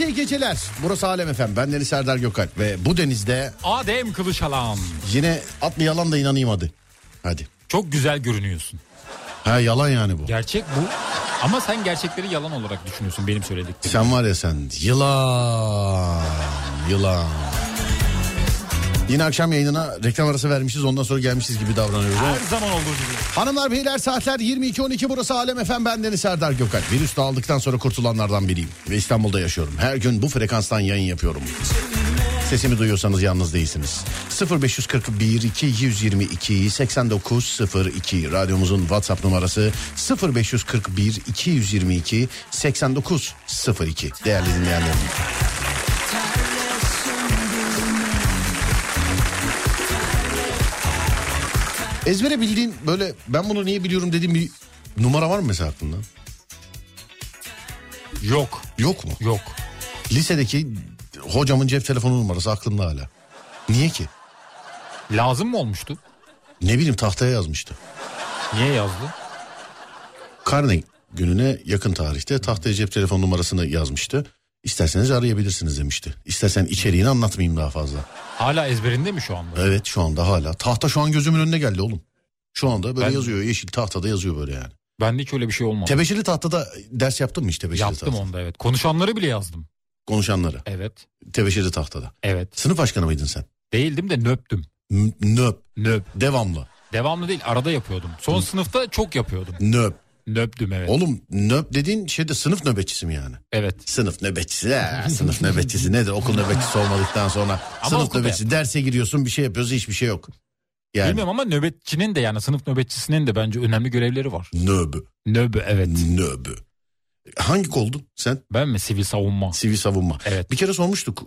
İyi geceler. Burası Alem Efendim. Ben Deniz Serdar Gökalp ve bu denizde Adem Kılıçalan. Yine atlı yalan da inanayım hadi. Çok güzel görünüyorsun. Ha, yalan yani bu. Gerçek bu. Ama sen gerçekleri yalan olarak düşünüyorsun benim söylediklerim. Sen var ya sen yılan. Yine akşam yayınına reklam arası vermişiz, ondan sonra gelmişiz gibi davranıyoruz. Her zaman olduğu gibi. Hanımlar beyler, saatler 22.12, burası Alem Efendim, ben Deniz Serdar Gökalp. Virüsü aldıktan sonra kurtulanlardan biriyim ve İstanbul'da yaşıyorum. Her gün bu frekanstan yayın yapıyorum. Sesimi duyuyorsanız yalnız değilsiniz. 0541-222-8902 radyomuzun WhatsApp numarası 0541-222-8902 değerli dinleyenlerim. Ezbere bildiğin, böyle ben bunu niye biliyorum dediğin bir numara var mı mesela aklında? Yok. Yok mu? Yok. Lisedeki hocamın cep telefonu numarası aklımda hala. Niye ki? Lazım mı olmuştu? Ne bileyim, tahtaya yazmıştı. Niye yazdı? Karne gününe yakın tarihte tahtaya cep telefon numarasını yazmıştı. İsterseniz arayabilirsiniz demişti. İstersen içeriğini anlatmayayım daha fazla. Hala ezberinde mi şu anda? Evet, şu anda hala. Tahta şu an gözümün önüne geldi oğlum. Şu anda böyle yazıyor. Yeşil tahtada yazıyor böyle yani. Bende hiç öyle bir şey olmadı. Tebeşirli tahtada ders yaptın mı hiç tebeşirli tahtada? Yaptım onda, evet. Konuşanları bile yazdım. Konuşanları? Evet. Tebeşirli tahtada? Evet. Sınıf başkanı mıydın sen? Değildim de nöptüm. Nöp. Devamlı. Devamlı değil, arada yapıyordum. Son sınıfta çok yapıyordum. Nöptüm, evet. Oğlum nöp dediğin şeyde sınıf nöbetçisi mi yani? Evet. Sınıf nöbetçisi. Sınıf nöbetçisi nedir? Okul nöbetçisi olmadıktan sonra ama sınıf nöbetçisi. Derse giriyorsun, bir şey yapıyorsun, hiçbir şey yok. Yani. Bilmiyorum ama nöbetçinin de, yani sınıf nöbetçisinin de bence önemli görevleri var. Nöbü. Evet. Hangi koldun sen? Ben mi? Sivil savunma. Sivil savunma. Evet. Bir kere sormuştuk.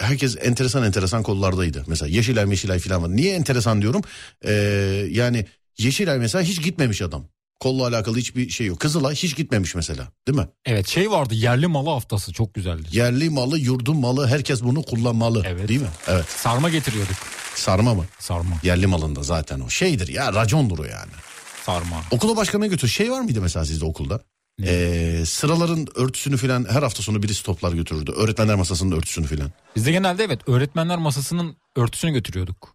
Herkes enteresan kollardaydı. Mesela Yeşilay filan. Niye enteresan diyorum? Yani Yeşilay mesela hiç gitmemiş adam. Kolla alakalı hiçbir şey yok. Kızılay hiç gitmemiş mesela, değil mi? Evet, şey vardı, yerli malı haftası çok güzeldi. Yerli malı, yurdun malı, herkes bunu kullanmalı, evet, değil mi? Evet. Sarma getiriyorduk. Sarma mı? Sarma. Yerli malında zaten o şeydir ya, racondur o yani. Sarma. Okula başkanına götür. Şey var mıydı mesela sizde okulda? Sıraların örtüsünü filan her hafta sonu birisi toplar götürürdü. Öğretmenler masasının örtüsünü filan. Bizde genelde evet, öğretmenler masasının örtüsünü götürüyorduk.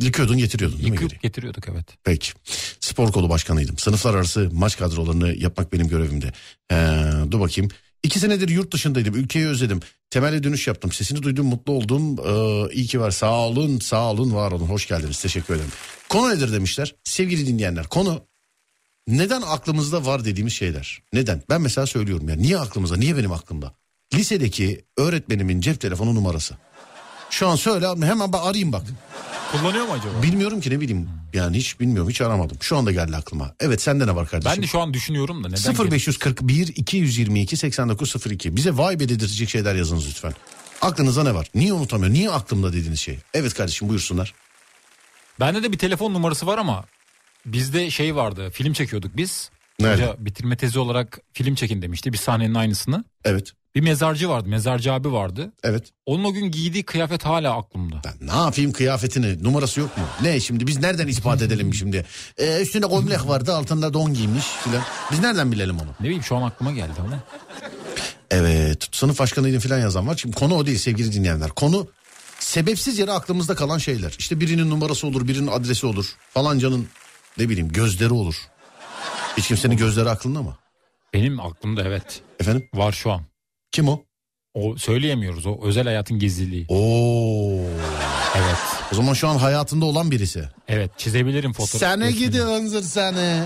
Yıkıyordun, getiriyordun değil mi? Yıkıp getiriyorduk, evet. Peki. Spor kolu başkanıydım. Sınıflar arası maç kadrolarını yapmak benim görevimdi. Dur bakayım. 2 senedir yurt dışındaydım. Ülkeyi özledim. Temelde dönüş yaptım. Sesini duydum, mutlu oldum. İyi ki var. Sağ olun, var olun. Hoş geldiniz. Teşekkür ederim. Konu nedir demişler. Sevgili dinleyenler, konu neden aklımızda var dediğimiz şeyler. Neden? Ben mesela söylüyorum ya. Niye aklımızda? Niye benim aklımda? Lisedeki öğretmenimin cep telefonu numarası. Şu an söyle abi, hemen arayayım bak. Kullanıyor mu acaba? Bilmiyorum ki, ne bileyim. Yani hiç bilmiyorum, hiç aramadım. Şu anda geldi aklıma. Evet, sende ne var kardeşim? Ben de şu an düşünüyorum da neden? 0541-222-8902. Bize vay be dedirtecek şeyler yazınız lütfen. Aklınıza ne var? Niye unutamıyor? Niye aklımda dediğiniz şey? Evet kardeşim, buyursunlar. Bende de bir telefon numarası var ama bizde şey vardı. Film çekiyorduk biz. Hoca bitirme tezi olarak film çekin demişti. Bir sahnenin aynısını. Evet. Bir mezarcı vardı. Mezarcı abi vardı. Evet. Onun o gün giydiği kıyafet hala aklımda. Ben ne yapayım kıyafetini? Numarası yok mu? Ne şimdi? Biz nereden ispat edelim şimdi? Üstünde gömlek vardı. Altında don giymiş filan. Biz nereden bilelim onu? Ne bileyim, şu an aklıma geldi ama. Evet. Sınıf başkanıydım filan yazan var. Şimdi konu o değil sevgili dinleyenler. Konu sebepsiz yere aklımızda kalan şeyler. İşte birinin numarası olur, birinin adresi olur. Falancanın ne bileyim gözleri olur. Hiç kimsenin gözleri aklında mı? Benim aklımda, evet. Efendim? Var şu an. Kim o? O söyleyemiyoruz, o özel hayatın gizliliği. Oo. Evet. O zaman şu an hayatında olan birisi. Evet, çizebilirim fotoğrafı. Sene gidi hınzır seni.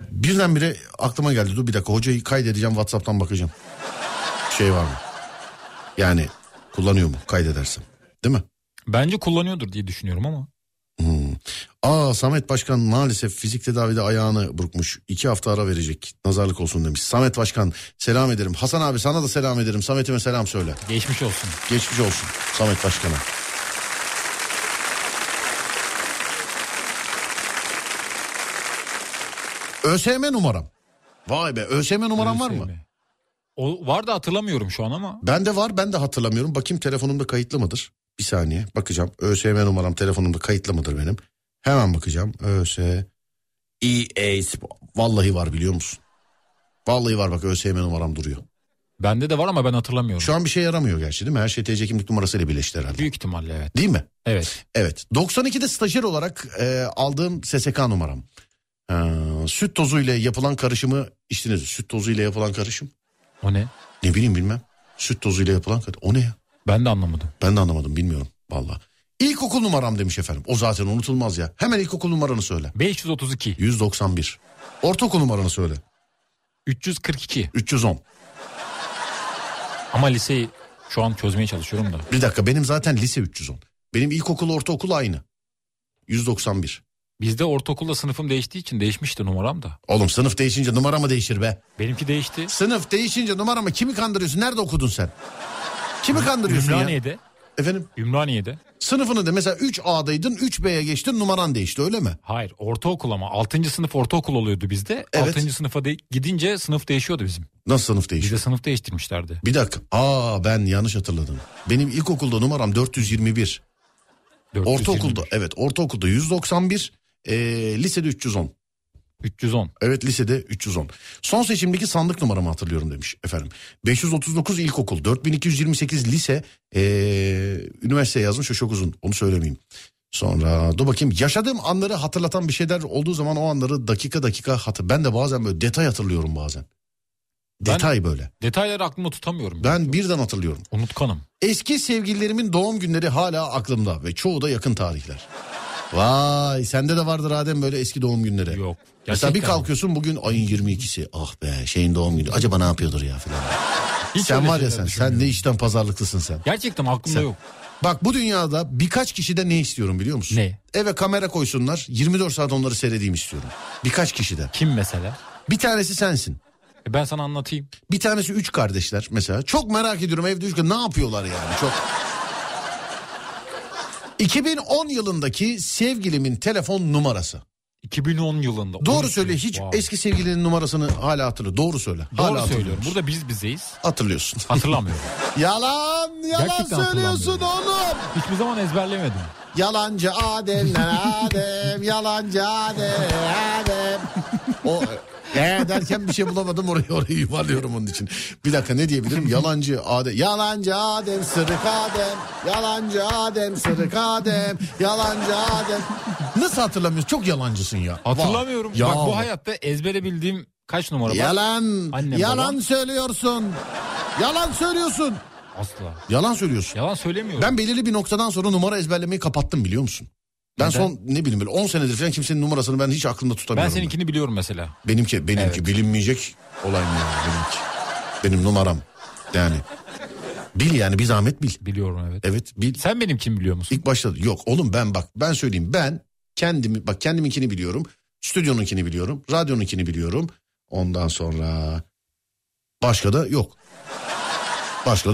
Birdenbire aklıma geldi, dur bir dakika, hocayı kaydedeceğim, WhatsApp'tan bakacağım. Şey var mı? Yani kullanıyor mu kaydedersem, değil mi? Bence kullanıyordur diye düşünüyorum ama. Samet Başkan maalesef fizik tedavide ayağını burkmuş. 2 hafta ara verecek. Nazarlık olsun demiş. Samet Başkan selam ederim. Hasan abi sana da selam ederim. Samet'ime selam söyle. Geçmiş olsun. Geçmiş olsun Samet Başkan'a. ÖSYM numaram. Vay be, ÖSYM numaram var mı? O var da hatırlamıyorum şu an ama. Bende var, ben de hatırlamıyorum. Bakayım telefonumda kayıtlı mıdır? Bir saniye bakacağım. ÖSYM numaram telefonumda kayıtlı mıdır benim? Hemen bakacağım. Vallahi var, biliyor musun? Vallahi var, bak ÖSYM numaram duruyor. Bende de var ama ben hatırlamıyorum. Şu an bir şey yaramıyor gerçi, değil mi? Her şey TC kimlik numarasıyla birleşti herhalde. Büyük ihtimalle evet. Değil mi? Evet. Evet. 92'de stajyer olarak aldığım SSK numaram. Süt tozu ile yapılan karışımı içtiniz. Süt tozu ile yapılan karışım. O ne? Ne bileyim, bilmem. Süt tozu ile yapılan karışım. O ne ya? Ben de anlamadım bilmiyorum valla. İlkokul numaram demiş efendim. O zaten unutulmaz ya. Hemen ilkokul numaranı söyle. 532. 191. Ortaokul numaranı söyle. 342. 310. Ama liseyi şu an çözmeye çalışıyorum da. Bir dakika, benim zaten lise 310. Benim ilkokul ortaokul aynı. 191. Bizde ortaokulda sınıfım değiştiği için değişmişti numaram da. Oğlum sınıf değişince numara mı değişir be? Benimki değişti. Sınıf değişince numara mı? Kimi kandırıyorsun? Nerede okudun sen? Kimi kandırıyorsun Ümraniye'de. Ya? Efendim? Ümraniye'de. Sınıfını da mesela 3A'daydın, 3B'ye geçtin, numaran değişti, öyle mi? Hayır, ortaokul ama 6. sınıf ortaokul oluyordu bizde. Evet. 6. sınıfa gidince sınıf değişiyordu bizim. Nasıl sınıf değişiyor? Bizde sınıf değiştirmişlerdi. Bir dakika. Ben yanlış hatırladım. Benim ilkokulda numaram 421. 421. Ortaokulda 191, lisede 310. 310. Evet, lisede 310. Son seçimdeki sandık numaramı hatırlıyorum demiş efendim. 539 ilkokul, 4228 lise, üniversite yazmış, o çok uzun, onu söylemeyeyim. Sonra dur bakayım, yaşadığım anları hatırlatan bir şeyler olduğu zaman o anları dakika ben de bazen böyle detay hatırlıyorum bazen. Detay böyle. Detayları aklımda tutamıyorum. Ben birden hatırlıyorum. Unutkanım. Eski sevgililerimin doğum günleri hala aklımda ve çoğu da yakın tarihler. Vay, sende de vardır Adem böyle eski doğum günleri. Yok. Gerçekten. Mesela bir kalkıyorsun bugün ayın 22'si. Ah be, şeyin doğum günü. Acaba ne yapıyordur ya filan. Hiç sen var ya sen ne işten pazarlıklısın sen. Gerçekten aklımda sen yok. Bak bu dünyada birkaç kişiden ne istiyorum biliyor musun? Ne? Eve kamera koysunlar 24 saat onları seyredeyim istiyorum. Birkaç kişiden. Kim mesela? Bir tanesi sensin. Ben sana anlatayım. Bir tanesi üç kardeşler mesela. Çok merak ediyorum evde üç ne yapıyorlar yani çok. 2010 yılındaki sevgilimin telefon numarası. 2010 yılında. Doğru söyle hiç wow. Eski sevgilinin numarasını hala hatırla. Doğru söyle. Doğru hala söylüyorum. Burada biz bizeyiz. Hatırlıyorsun. Hatırlamıyorum. Yalan gerçekten söylüyorsun oğlum. Hiçbir zaman ezberlemedim. Yalancı Adem yalancı Adem. O derken bir şey bulamadım orayı yuvarlıyorum onun için. Bir dakika ne diyebilirim? Yalancı Adem sırık Adem. Yalancı Adem sırık Adem. Yalancı Adem. Nasıl hatırlamıyorsun? Çok yalancısın ya. Hatırlamıyorum. Ya. Bak bu hayatta ezbere bildiğim kaç numara var? Yalan söylüyorsun. Yalan söylüyorsun. Asla. Yalan söylüyorsun. Yalan söylemiyorum. Ben belirli bir noktadan sonra numara ezberlemeyi kapattım biliyor musun? Ben neden? Son ne bileyim böyle 10 senedir falan kimsenin numarasını ben hiç aklımda tutamıyorum. Ben seninkini biliyorum mesela. Benimki evet. Bilinmeyecek olay mı yani benimki? Benim numaram yani. Bil yani bir zahmet bil. Biliyorum evet. Evet bil. Sen benimkini biliyor musun? İlk başta yok oğlum ben söyleyeyim ben kendiminkini biliyorum. Stüdyonunkini biliyorum. Radyonunkini biliyorum. Ondan sonra başka da yok. Başka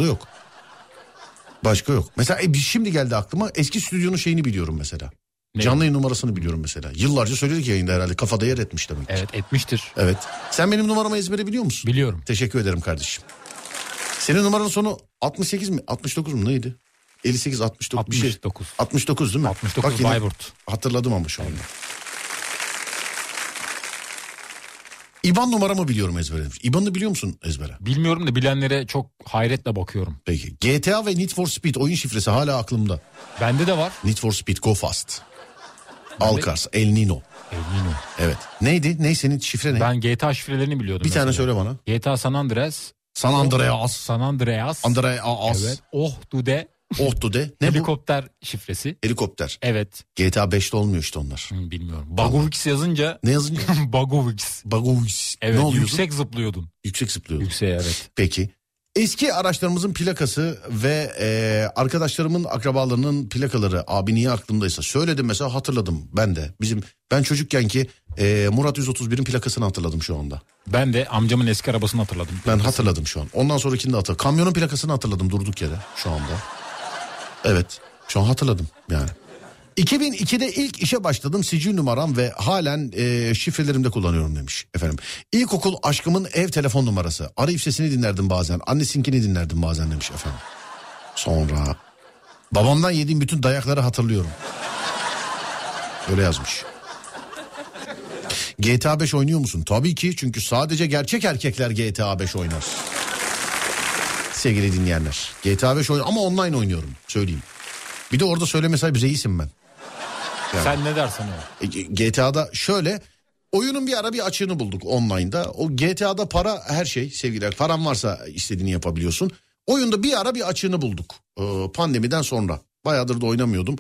yok. Mesela şimdi geldi aklıma eski stüdyonun şeyini biliyorum mesela. Ne? Canlı yayın numarasını biliyorum mesela. Yıllarca söyledik yayında herhalde kafada yer etmiş demek ki. Evet etmiştir. Evet. Sen benim numaramı ezbere biliyor musun? Biliyorum. Teşekkür ederim kardeşim. Senin numaranın sonu 68 mi? 69 mu neydi? 58, 69. 69. 69 değil mi? 69 bak, Bayburt. Hatırladım ama şu anda. Evet. İBAN numaramı biliyorum ezbere. İBAN'ı biliyor musun ezbere? Bilmiyorum da bilenlere çok hayretle bakıyorum. Peki. GTA ve Need for Speed oyun şifresi hala aklımda. Bende de var. Need for Speed Go Fast. Alcars, El Nino. Evet. Ney senin şifre ne? Ben GTA şifrelerini biliyordum. Bir tane söyle bana. GTA San Andreas. Andreas. Evet. Oh dude. Ne helikopter bu? Şifresi. Helikopter. Evet. GTA 5'te olmuyor işte onlar. Bilmiyorum. Bagovix yazınca. Ne yazınca? Bagovix. Evet. Ne Yüksek zıplıyordun. Yükseğe evet. Peki. Eski araçlarımızın plakası ve arkadaşlarımın akrabalarının plakaları abi niye aklımdaysa söyledim mesela hatırladım ben de. Ben çocukken ki Murat 131'in plakasını hatırladım şu anda. Ben de amcamın eski arabasını hatırladım. Plakasını. Ben hatırladım şu an. Ondan sonrakini de hatırladım. Kamyonun plakasını hatırladım durduk yere şu anda. Evet şu an hatırladım yani. 2002'de ilk işe başladım sicil numaram ve halen şifrelerimde kullanıyorum demiş efendim. İlkokul aşkımın ev telefon numarası. Arayıp sesini dinlerdim bazen annesinkini dinlerdim bazen demiş efendim. Sonra babamdan yediğim bütün dayakları hatırlıyorum. Öyle yazmış. GTA 5 oynuyor musun? Tabii ki çünkü sadece gerçek erkekler GTA 5 oynar. Sevgili dinleyenler. GTA 5 oynuyorum ama online oynuyorum söyleyeyim. Bir de orada söylemesel bir reisim ben. Yani. Sen ne dersen o. GTA'da şöyle oyunun bir ara bir açığını bulduk online'da. O GTA'da para her şey sevgiler. Paran varsa istediğini yapabiliyorsun. Oyunda bir ara bir açığını bulduk pandemiden sonra. Bayağıdır da oynamıyordum.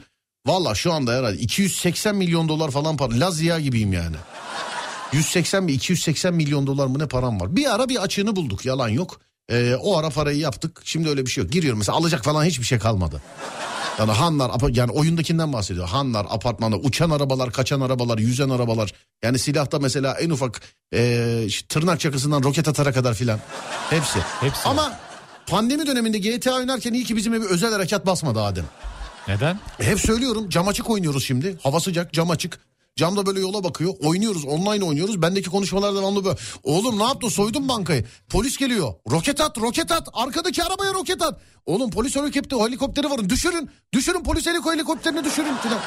Valla şu anda herhalde 280 milyon dolar falan para. Lazia gibiyim yani. 180 mi 280 milyon dolar mı ne param var. Bir ara bir açığını bulduk yalan yok. O ara parayı yaptık. Şimdi öyle bir şey yok. Giriyorum mesela alacak falan hiçbir şey kalmadı. Yani hanlar yani oyundakinden bahsediyor. Hanlar, apartmanda uçan arabalar, kaçan arabalar, yüzen arabalar. Yani silahta mesela en ufak tırnak çakısından roket atara kadar filan. Hepsi. Ama pandemi döneminde GTA oynarken iyi ki bizim evi özel harekat basmadı Adem. Neden? Hep söylüyorum cam açık oynuyoruz şimdi. Hava sıcak cam açık. Camda böyle yola bakıyor. Oynuyoruz. Online oynuyoruz. Bendeki konuşmalar devamlı böyle. Oğlum ne yaptın? Soydun bankayı. Polis geliyor. Roket at. Arkadaki arabaya roket at. Oğlum polis helikopteri varın. Düşürün. Polis helikopterini düşürün. Falan.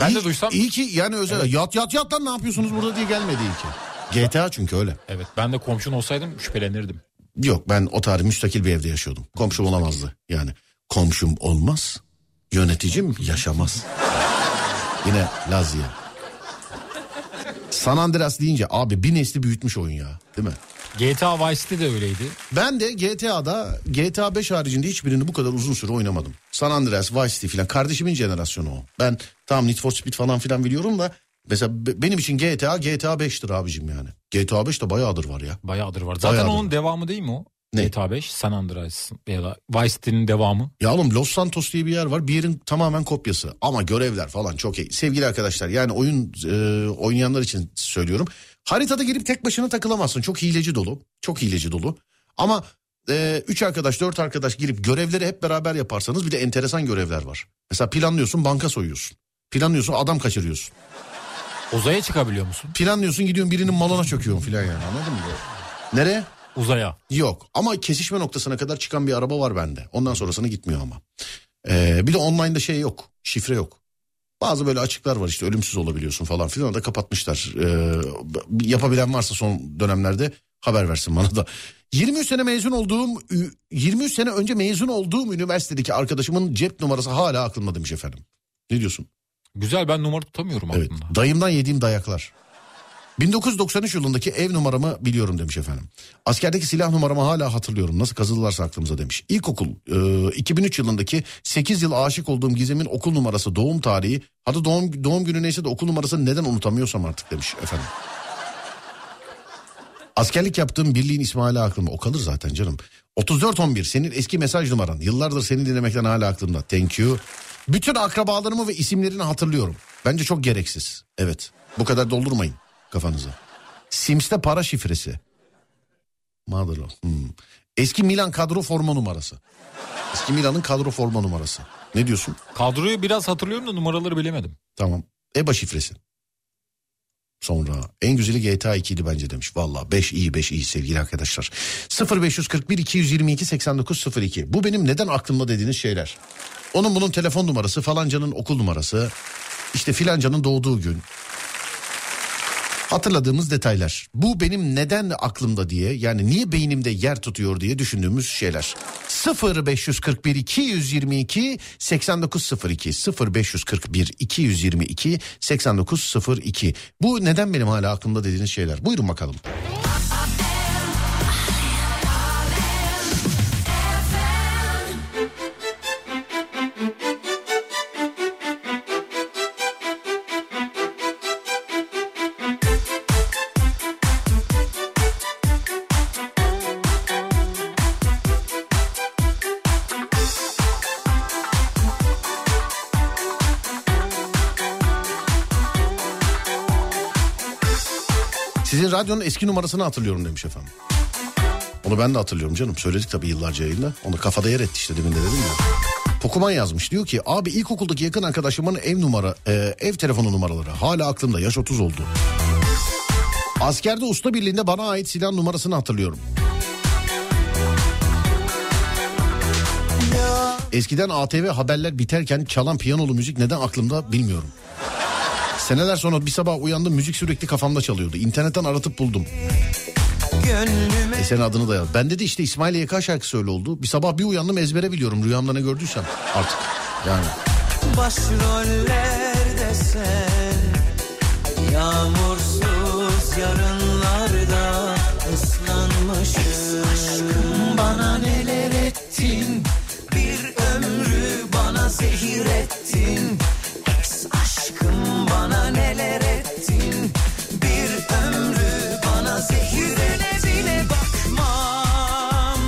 Ben de duysam. İyi ki yani özel. Evet. Yat lan ne yapıyorsunuz burada diye gelmedi iyi ki. GTA çünkü öyle. Evet ben de komşun olsaydım şüphelenirdim. Yok ben o tarih müstakil bir evde yaşıyordum. Komşum olamazdı yani. Komşum olmaz. Yöneticim yaşamaz. Yine Lazia. San Andreas deyince abi bir nesli büyütmüş oyun ya değil mi? GTA Vice City de öyleydi. Ben de GTA'da GTA 5 haricinde hiçbirini bu kadar uzun süre oynamadım. San Andreas, Vice City filan kardeşimin jenerasyonu o. Ben tam Need for Speed falan filan biliyorum da Mesela benim için GTA 5'tir abicim yani. GTA 5 de bayağıdır var ya. Bayağıdır var. Zaten bayağıdır. Onun devamı değil mi o? Ne? GTA 5, San Andreas ya da Vice City'nin devamı. Ya oğlum Los Santos diye bir yer var. Bir yerin tamamen kopyası. Ama görevler falan çok iyi. Sevgili arkadaşlar yani oyun oynayanlar için söylüyorum. Haritada girip tek başına takılamazsın. Çok hileci dolu. Çok hileci dolu. Ama 3 arkadaş 4 arkadaş girip görevleri hep beraber yaparsanız bir de enteresan görevler var. Mesela planlıyorsun banka soyuyorsun. Planlıyorsun adam kaçırıyorsun. Uzaya çıkabiliyor musun? Planlıyorsun gidiyorsun birinin malına çöküyorsun filan yani anladın mı? Nereye? Uzaya. Yok ama kesişme noktasına kadar çıkan bir araba var bende. Ondan sonrasını gitmiyor ama. Bir de online'da şey yok. Şifre yok. Bazı böyle açıklar var işte ölümsüz olabiliyorsun falan filan da kapatmışlar. Yapabilen varsa son dönemlerde haber versin bana da. 23 sene önce mezun olduğum üniversitedeki arkadaşımın cep numarası hala aklımda demiş efendim. Ne diyorsun? Güzel ben numara tutamıyorum aklımda. Evet, dayımdan yediğim dayaklar. 1993 yılındaki ev numaramı biliyorum demiş efendim. Askerdeki silah numaramı hala hatırlıyorum. Nasıl kazıdılarsa aklımıza demiş. İlkokul 2003 yılındaki 8 yıl aşık olduğum Gizem'in okul numarası, doğum tarihi. Hatta doğum günü neyse de okul numarasını neden unutamıyorsam artık demiş efendim. Askerlik yaptığım birliğin ismi hala aklımda. O kalır zaten canım. 3411 senin eski mesaj numaran. Yıllardır seni dinlemekten hala aklımda. Thank you. Bütün akrabalarımı ve isimlerini hatırlıyorum. Bence çok gereksiz. Evet. Bu kadar doldurmayın kafanıza. Sims'te para şifresi. Madalon. Eski Milan kadro forma numarası. Eski Milan'ın kadro forma numarası. Ne diyorsun? Kadroyu biraz hatırlıyorum da numaraları bilemedim. Tamam. EBA şifresi. Sonra en güzeli GTA 2'ydi bence demiş. Valla 5 iyi sevgili arkadaşlar. 0541 222 8902. Bu benim neden aklımda dediğiniz şeyler. Onun bunun telefon numarası, falancanın okul numarası, işte filancanın doğduğu gün. Hatırladığımız detaylar. Bu benim neden aklımda diye, yani niye beynimde yer tutuyor diye düşündüğümüz şeyler. 0541 222 8902 0541 222 8902. Bu neden benim hala aklımda dediğiniz şeyler. Buyurun bakalım. Radyonun eski numarasını hatırlıyorum demiş efendim. Onu ben de hatırlıyorum canım. Söyledik tabii yıllarca yayında. Onu kafada yer etti işte dibinde dedim ya. Pokuman yazmış diyor ki abi ilkokuldaki yakın arkadaşımın ev telefonu numaraları hala aklımda, yaş 30 oldu. Askerde usta birliğinde bana ait silah numarasını hatırlıyorum. Eskiden ATV haberler biterken çalan piyanolu müzik neden aklımda bilmiyorum. Seneler sonra bir sabah uyandım, müzik sürekli kafamda çalıyordu. İnternetten aratıp buldum. Senin adını da yaz. Bende de işte İsmail YK şarkısı öyle oldu. Bir sabah bir uyandım ezbere biliyorum rüyamda ne gördüysem artık yani. Başrollerde sen, yağmursuz yarınlarda ıslanmışım. Aşkım bana neler ettin, bir ömrü bana zehir ettin. Aşkım bana neler ettin, bir ömrü bana zehirine bile bakmam,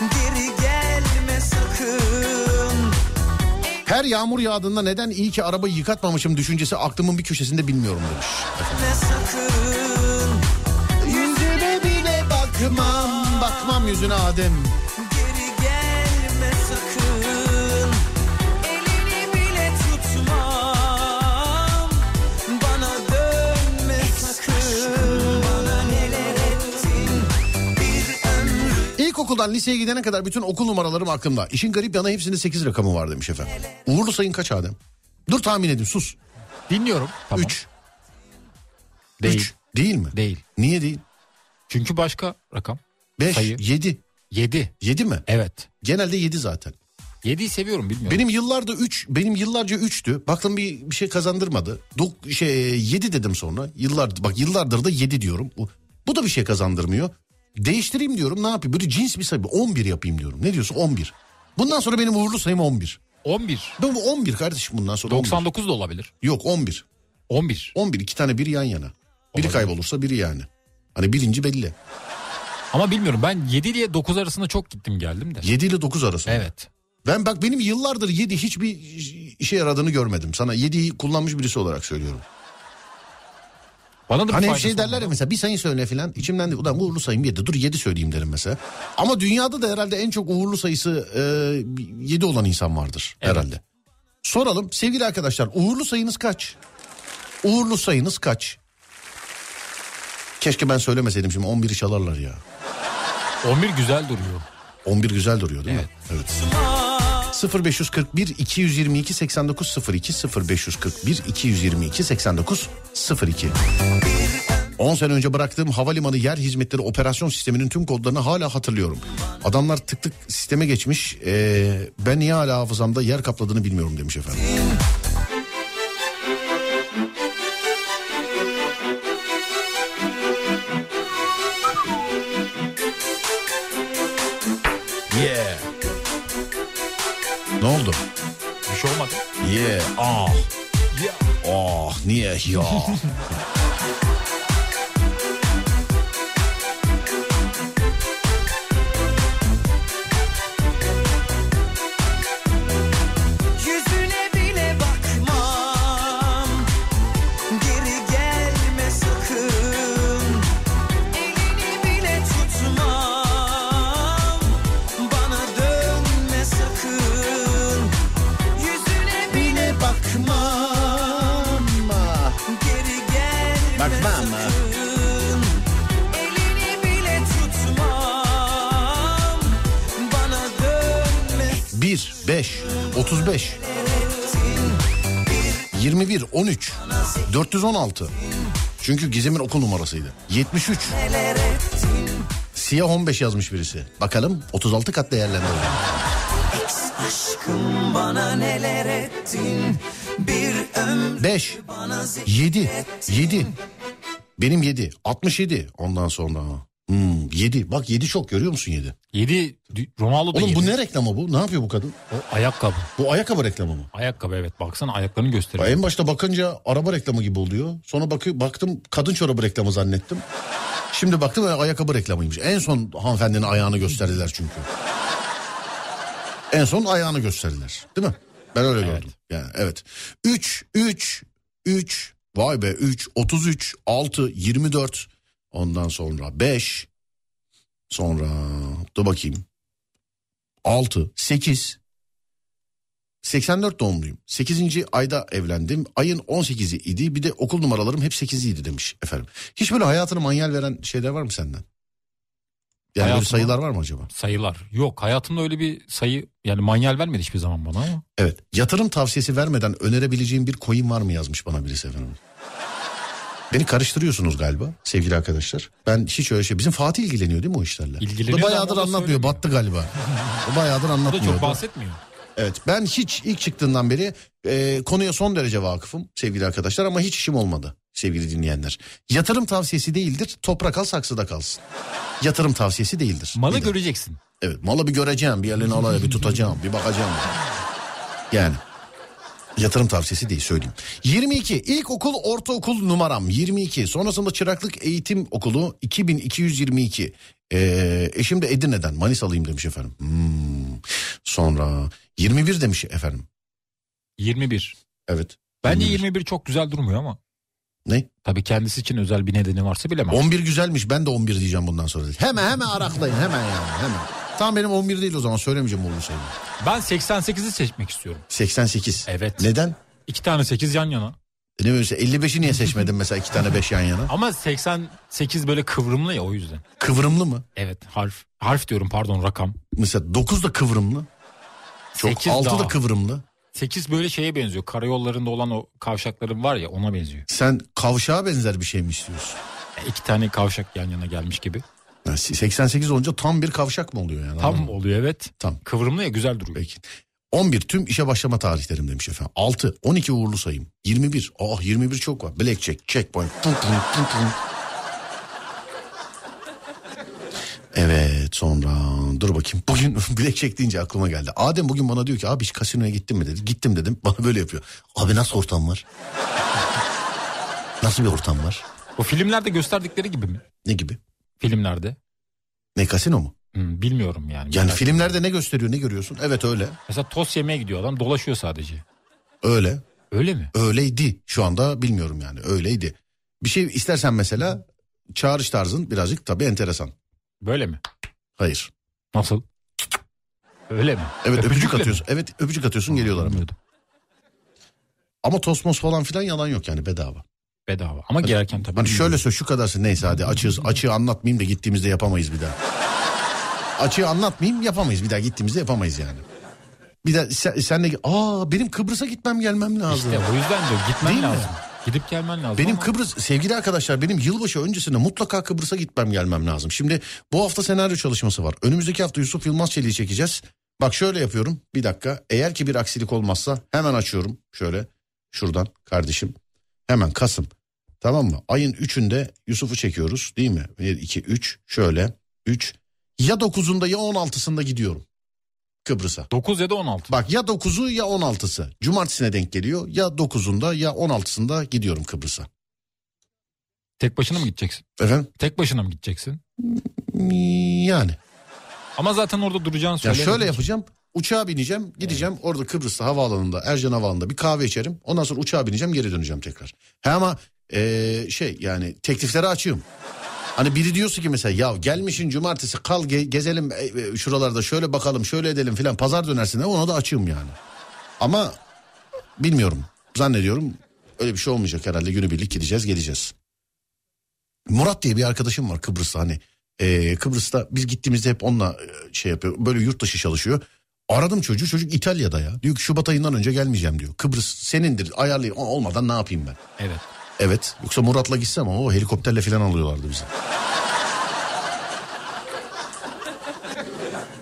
geri gelme sakın. Her yağmur yağdığında neden iyi ki arabayı yıkatmamışım düşüncesi aklımın bir köşesinde bilmiyorum demiş. Ne sakın, yüzüne bile bakmam, bakmam yüzüne Adem. Okuldan liseye gidene kadar bütün okul numaralarım aklımda. İşin garip yanı hepsinde 8 rakamı var demiş efendim. Uğurlu sayın kaç Adem? Dur tahmin edeyim, sus. Dinliyorum. 3. Tamam. Değil. 3 değil mi? Değil. Niye değil? Çünkü başka rakam. 5, sayı. 7. 7. 7 mi? Evet. Genelde 7 zaten. 7'yi seviyorum, bilmiyorum. Benim yıllarca 3'tü. Baktım bir şey kazandırmadı. 7 dedim sonra. Yıllardır da 7 diyorum. Bu da bir şey kazandırmıyor. Değiştireyim diyorum, ne yapayım, böyle cins bir sayı 11 yapayım diyorum. Ne diyorsun? 11. Bundan sonra benim uğurlu sayım 11. 11. Ben bu 11 kardeşim bundan sonra. 99 11. Da olabilir. Yok 11. 11. 11 iki tane bir yan yana. Biri kaybolursa biri yani. Hani birinci belli. Ama bilmiyorum, ben 7 ile 9 arasında çok gittim geldim de. 7 ile 9 arasında. Evet. Ben bak, benim yıllardır 7 hiçbir işe yaradığını görmedim. Sana 7'yi kullanmış birisi olarak söylüyorum. Bana da hani şey derler ya mesela, bir sayı söyle filan. İçimden de ulan uğurlu sayım 7. Dur 7 söyleyeyim derim mesela. Ama dünyada da herhalde en çok uğurlu sayısı 7 olan insan vardır herhalde. Soralım sevgili arkadaşlar, uğurlu sayınız kaç? Uğurlu sayınız kaç? Keşke ben söylemeseydim, şimdi 11'i çalarlar ya. 11 güzel duruyor. 11 güzel duruyor değil mi? Evet. 0541 222 8902 0541 222 8902. 10 sene önce bıraktığım havalimanı yer hizmetleri operasyon sisteminin tüm kodlarını hala hatırlıyorum. Adamlar tık tık sisteme geçmiş. Ben niye hala hafızamda yer kapladığını bilmiyorum demiş efendim. Ne oldu? Bir şey olmadı. Yeah. Ah. Yeah. Ah. Niye ya? ...416... çünkü Gizem'in okul numarasıydı... ...73... Siyah 15 yazmış birisi... bakalım 36 kat değerlendirelim... ...5... ...7... benim 7... ...67 ondan sonra... 7 bak 7 çok, görüyor musun 7? 7 Romalı'da. Oğlum bu 7. Ne reklamı bu? Ne yapıyor bu kadın? O ayakkabı. Bu ayakkabı reklamı mı? Ayakkabı, evet, baksana ayaklarını gösteriyor. En başta bakınca araba reklamı gibi oluyor. Sonra baktım kadın çorabı reklamı zannettim. Şimdi baktım ayakkabı reklamıymış. En son hanımefendinin ayağını gösterdiler çünkü. En son ayağını gösterdiler. Değil mi? Ben öyle gördüm. Yani evet. 3 vay be, 3 33 6 24 ondan sonra 5, sonra dur bakayım, 6, 8, 84 doğumluyum. 8. ayda evlendim. Ayın 18'i idi. Bir de okul numaralarım hep 8'liydi demiş efendim. Hiç böyle hayatını manyel veren şeyler var mı senden? Yani hayatımda, böyle sayılar var mı acaba? Sayılar yok. Hayatımda öyle bir sayı, yani manyel vermedi hiçbir zaman bana ama. Evet. Yatırım tavsiyesi vermeden önerebileceğim bir coin var mı yazmış bana birisi efendim. Beni karıştırıyorsunuz galiba sevgili arkadaşlar. Ben hiç öyle şey... Bizim Fatih ilgileniyor değil mi o işlerle? İlgileniyor. Bayağıdır anlatmıyor. Battı galiba. Bayağıdır anlatmıyor. O da çok bahsetmiyor. Evet, ben hiç ilk çıktığından beri konuya son derece vakıfım sevgili arkadaşlar. Ama hiç işim olmadı sevgili dinleyenler. Yatırım tavsiyesi değildir. Toprak al saksıda kalsın. Yatırım tavsiyesi değildir. Malı göreceksin. Evet, malı bir göreceğim. Bir yerlerini alaya bir tutacağım. Bir bakacağım. Yani... Yatırım tavsiyesi değil, söyleyeyim. 22 ilkokul ortaokul numaram 22, sonrasında çıraklık eğitim okulu 2222. Eşim de Edirne'den, Manisalıyım demiş efendim. Sonra 21 demiş efendim. 21. Evet. Bence 21 çok güzel durmuyor ama. Ne? Tabii kendisi için özel bir nedeni varsa bilemem. 11 güzelmiş, ben de 11 diyeceğim bundan sonra. Hemen araklayın hemen. Tamam, benim 11 değil o zaman, söylemeyeceğim oğlum seni. Ben 88'i seçmek istiyorum. 88? Evet. Neden? 2 tane 8 yan yana. Ne bileyim, 55'i niye seçmedin mesela, 2 tane 5 yan yana? Ama 88 böyle kıvrımlı ya, o yüzden. Kıvrımlı mı? Evet, harf diyorum, pardon, rakam. Mesela 9 da kıvrımlı. Çok, 6 daha da kıvrımlı. 8 böyle şeye benziyor, karayollarında olan o kavşakların var ya, ona benziyor. Sen kavşağa benzer bir şey mi istiyorsun? 2 tane kavşak yan yana gelmiş gibi. 88 olunca tam bir kavşak mı oluyor yani? Tam oluyor, evet. Tam. Kıvrımlı ya, güzel duruyor. Peki. 11 tüm işe başlama tarihlerim demiş efendim. 6, 12 uğurlu sayım. 21. Ah, 21 çok var. Blackjack, checkpoint. Evet, sonra dur bakayım. Bugün Blackjack deyince aklıma geldi. Adem bugün bana diyor ki abi hiç kasinoya gittin mi dedi. Gittim dedim. Bana böyle yapıyor. Abi nasıl ortam var? Nasıl bir ortam var? O filmlerde gösterdikleri gibi mi? Ne gibi? Filmlerde. Ne, kasino mu? Bilmiyorum yani. Yani filmlerde ne gösteriyor, ne görüyorsun? Evet öyle. Mesela tost yemeye gidiyor adam, dolaşıyor sadece. Öyle. Öyle mi? Öyleydi. Şu anda bilmiyorum yani. Öyleydi. Bir şey istersen mesela, çağrış tarzın birazcık tabii enteresan. Böyle mi? Hayır. Nasıl? Öyle mi? Evet, öpücük atıyorsun. Mi? Evet, öpücük atıyorsun, geliyorlar. Bilmiyordum. Ama tosmos falan filan yalan yok yani, bedava. Bedava ama hadi, girerken tabii. Hani şöyle söz şu kadarsın, neyse hadi açığız, açığı anlatmayayım da gittiğimizde yapamayız bir daha. Açığı anlatmayayım, yapamayız bir daha, gittiğimizde yapamayız yani. Bir de sen de benim Kıbrıs'a gitmem gelmem lazım. İşte o yüzden diyor, gitmen değil lazım. Mi? Gidip gelmen lazım. Benim ama... Kıbrıs, sevgili arkadaşlar, benim yılbaşı öncesinde mutlaka Kıbrıs'a gitmem gelmem lazım. Şimdi bu hafta senaryo çalışması var. Önümüzdeki hafta Yusuf Yılmaz Çelik'i çekeceğiz. Bak şöyle yapıyorum, bir dakika. Eğer ki bir aksilik olmazsa hemen açıyorum. Şöyle şuradan kardeşim. Hemen Kasım, tamam mı? Ayın 3'ünde Yusuf'u çekiyoruz değil mi? 1, 2, 3 şöyle 3. Ya 9'unda ya 16'sında gidiyorum Kıbrıs'a. 9 ya da 16. Bak ya 9'u ya 16'sı. Cumartesine denk geliyor. Ya 9'unda ya 16'sında gidiyorum Kıbrıs'a. Tek başına mı gideceksin? Efendim? Tek başına mı gideceksin? Yani. Ama zaten orada duracağını söyleyelim. Ya şöyle yapacağım. Uçağa bineceğim, gideceğim, evet. Orada Kıbrıs'ta havaalanında, Ercan Havaalanı'nda bir kahve içerim. Ondan sonra uçağa bineceğim, geri döneceğim tekrar. He ama yani teklifleri açayım. Hani biri diyorsa ki mesela, ya gelmişin cumartesi, kal gezelim şuralarda, şöyle bakalım, şöyle edelim filan, pazar dönersin, ona da açayım yani. Ama bilmiyorum, zannediyorum öyle bir şey olmayacak herhalde, günübirlik gideceğiz geleceğiz. Murat diye bir arkadaşım var Kıbrıs'ta, hani Kıbrıs'ta biz gittiğimizde hep onunla şey yapıyor, böyle yurt dışı çalışıyor. Aradım çocuğu, çocuk İtalya'da ya. Diyor ki Şubat ayından önce gelmeyeceğim diyor. Kıbrıs senindir, ayarlayayım, olmadan ne yapayım ben? Evet. Evet, yoksa Murat'la gitsem o helikopterle falan alıyorlardı bizi.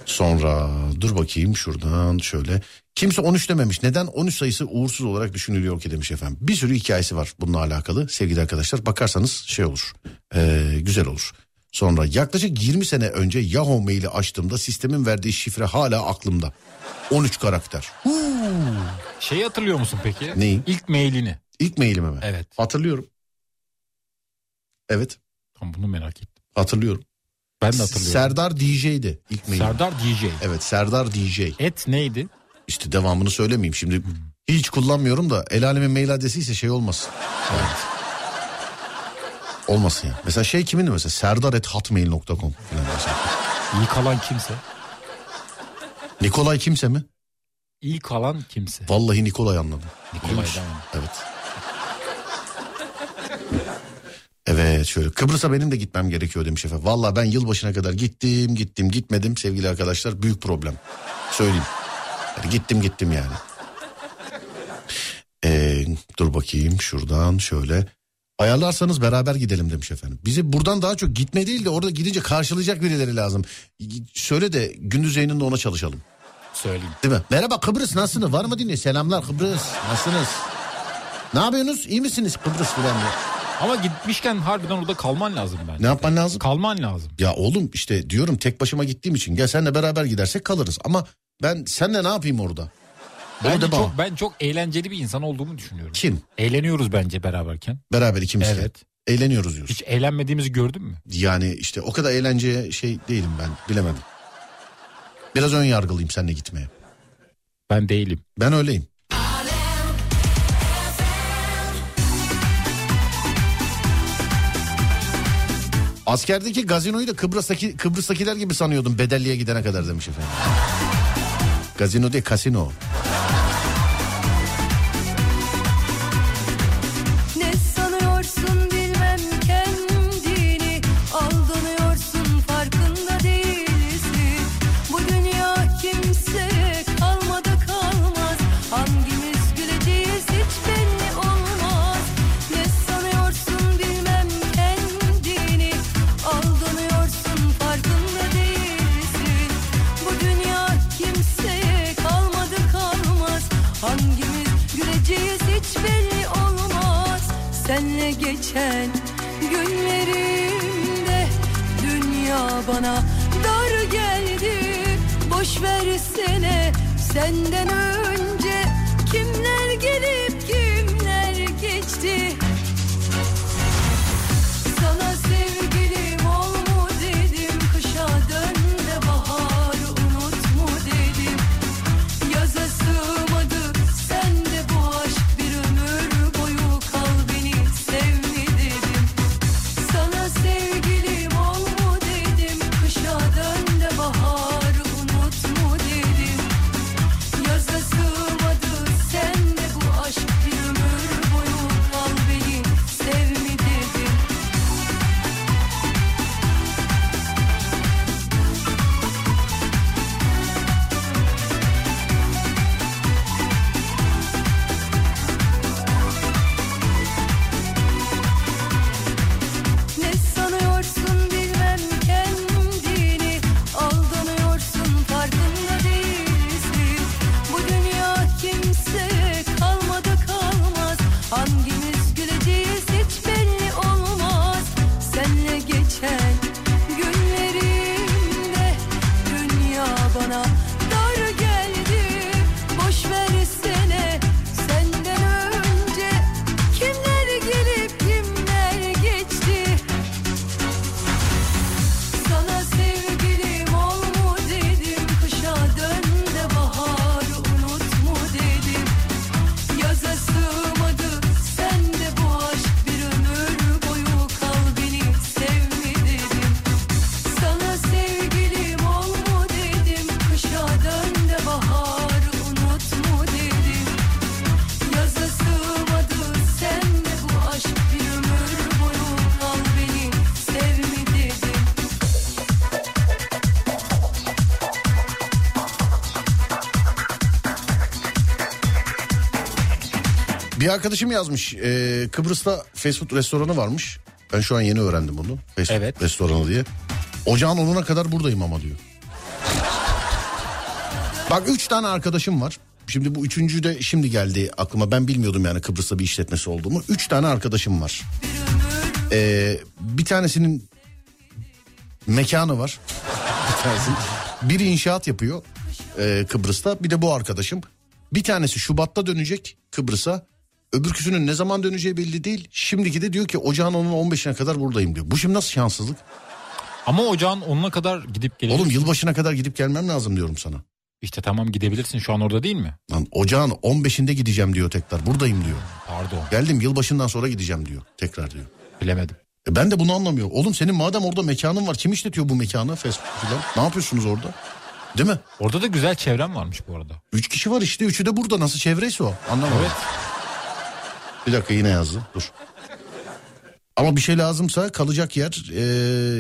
Sonra dur bakayım şuradan şöyle. Kimse 13 dememiş. Neden 13 sayısı uğursuz olarak düşünülüyor ki demiş efendim. Bir sürü hikayesi var bununla alakalı sevgili arkadaşlar. Bakarsanız şey olur, güzel olur. Sonra yaklaşık 20 sene önce Yahoo maili açtığımda sistemin verdiği şifre hala aklımda. 13 karakter. Şeyi hatırlıyor musun peki? Neyi? İlk mailini. İlk mailimi mi? Evet. Hatırlıyorum. Evet. Tam bunu merak ettim. Hatırlıyorum. Ben de hatırlıyorum. Serdar DJ'di ilk maili. Serdar DJ. Evet, Serdar DJ. Et neydi? İşte devamını söylemeyeyim şimdi. Hiç kullanmıyorum da el alemin mail adresi ise şey olmasın. Evet. Olmasın ya. Mesela şey kimindi mesela? serdar@hotmail.com falan. İyi kalan kimse. Nikolay kimse mi? İyi kalan kimse. Vallahi Nikolay anladım. Nikolay'dan. Evet. Evet şöyle. Kıbrıs'a benim de gitmem gerekiyor demiş efendim. Vallahi ben yılbaşına kadar gittim gitmedim sevgili arkadaşlar. Büyük problem. Söyleyeyim. Yani gittim yani. Dur bakayım şuradan şöyle. Ayarlarsanız beraber gidelim demiş efendim. Bizi buradan daha çok gitme değil de orada gidince karşılayacak birileri lazım. Söyle de gündüz yayınında ona çalışalım. Söyleyeyim. Değil mi? Merhaba Kıbrıs, nasılsınız? Var mı dinliyor? Selamlar Kıbrıs, nasılsınız? Ne yapıyorsunuz? İyi misiniz Kıbrıs falan diye. Ama gitmişken harbiden orada kalman lazım bence. Ne yapman lazım? Kalman lazım. Ya oğlum işte diyorum, tek başıma gittiğim için. Gel senle beraber gidersek kalırız. Ama ben senle ne yapayım orada? Ben çok eğlenceli bir insan olduğumu düşünüyorum. Kim? Eğleniyoruz bence beraberken. Beraber ikimizle. Evet. Eğleniyoruz diyorsun. Hiç eğlenmediğimizi gördün mü? Yani işte o kadar eğlenceye şey değilim ben, bilemedim. Biraz ön yargılıyım seninle gitmeye. Ben değilim. Ben öyleyim. Askerdeki gazinoyu da Kıbrıs'takiler gibi sanıyordum bedelliye gidene kadar demiş efendim. Gazino değil, kasino. Geçen günlerimde dünya bana dar geldi, boş versene senden önce kimler gelip kimler geçti, Bir arkadaşım yazmış, Kıbrıs'ta fast food restoranı varmış. Ben şu an yeni öğrendim bunu. Fast food restoranı diye. Ocağın 10'una kadar buradayım ama diyor. Bak 3 tane arkadaşım var. Şimdi bu üçüncü de şimdi geldi aklıma. Ben bilmiyordum yani Kıbrıs'ta bir işletmesi olduğumu. 3 tane arkadaşım var. Bir tanesinin mekanı var. Biri inşaat yapıyor Kıbrıs'ta. Bir de bu arkadaşım. Bir tanesi Şubat'ta dönecek Kıbrıs'a. Öbürküsünün ne zaman döneceği belli değil. Şimdiki de diyor ki ocağın 10'una 15'ine kadar buradayım diyor. Bu şimdi nasıl şanssızlık? Ama ocağın 10'una kadar gidip gelebilirsin. Oğlum yılbaşına kadar gidip gelmem lazım diyorum sana. İşte tamam gidebilirsin, şu an orada değil mi? Lan ocağın 15'inde gideceğim diyor tekrar. Buradayım diyor. Pardon. Geldim yılbaşından sonra gideceğim diyor. Tekrar diyor. Bilemedim. Ben de bunu anlamıyorum. Oğlum senin madem orada mekanın var, kim işletiyor bu mekanı? Facebook'cular. Ne yapıyorsunuz orada? Değil mi? Orada da güzel çevrem varmış bu arada. 3 kişi var işte, 3'ü de burada. Nasıl çevreyse o. Anlamadım. Evet. Bir dakika yine yazdı. Dur. Ama bir şey lazımsa kalacak yer,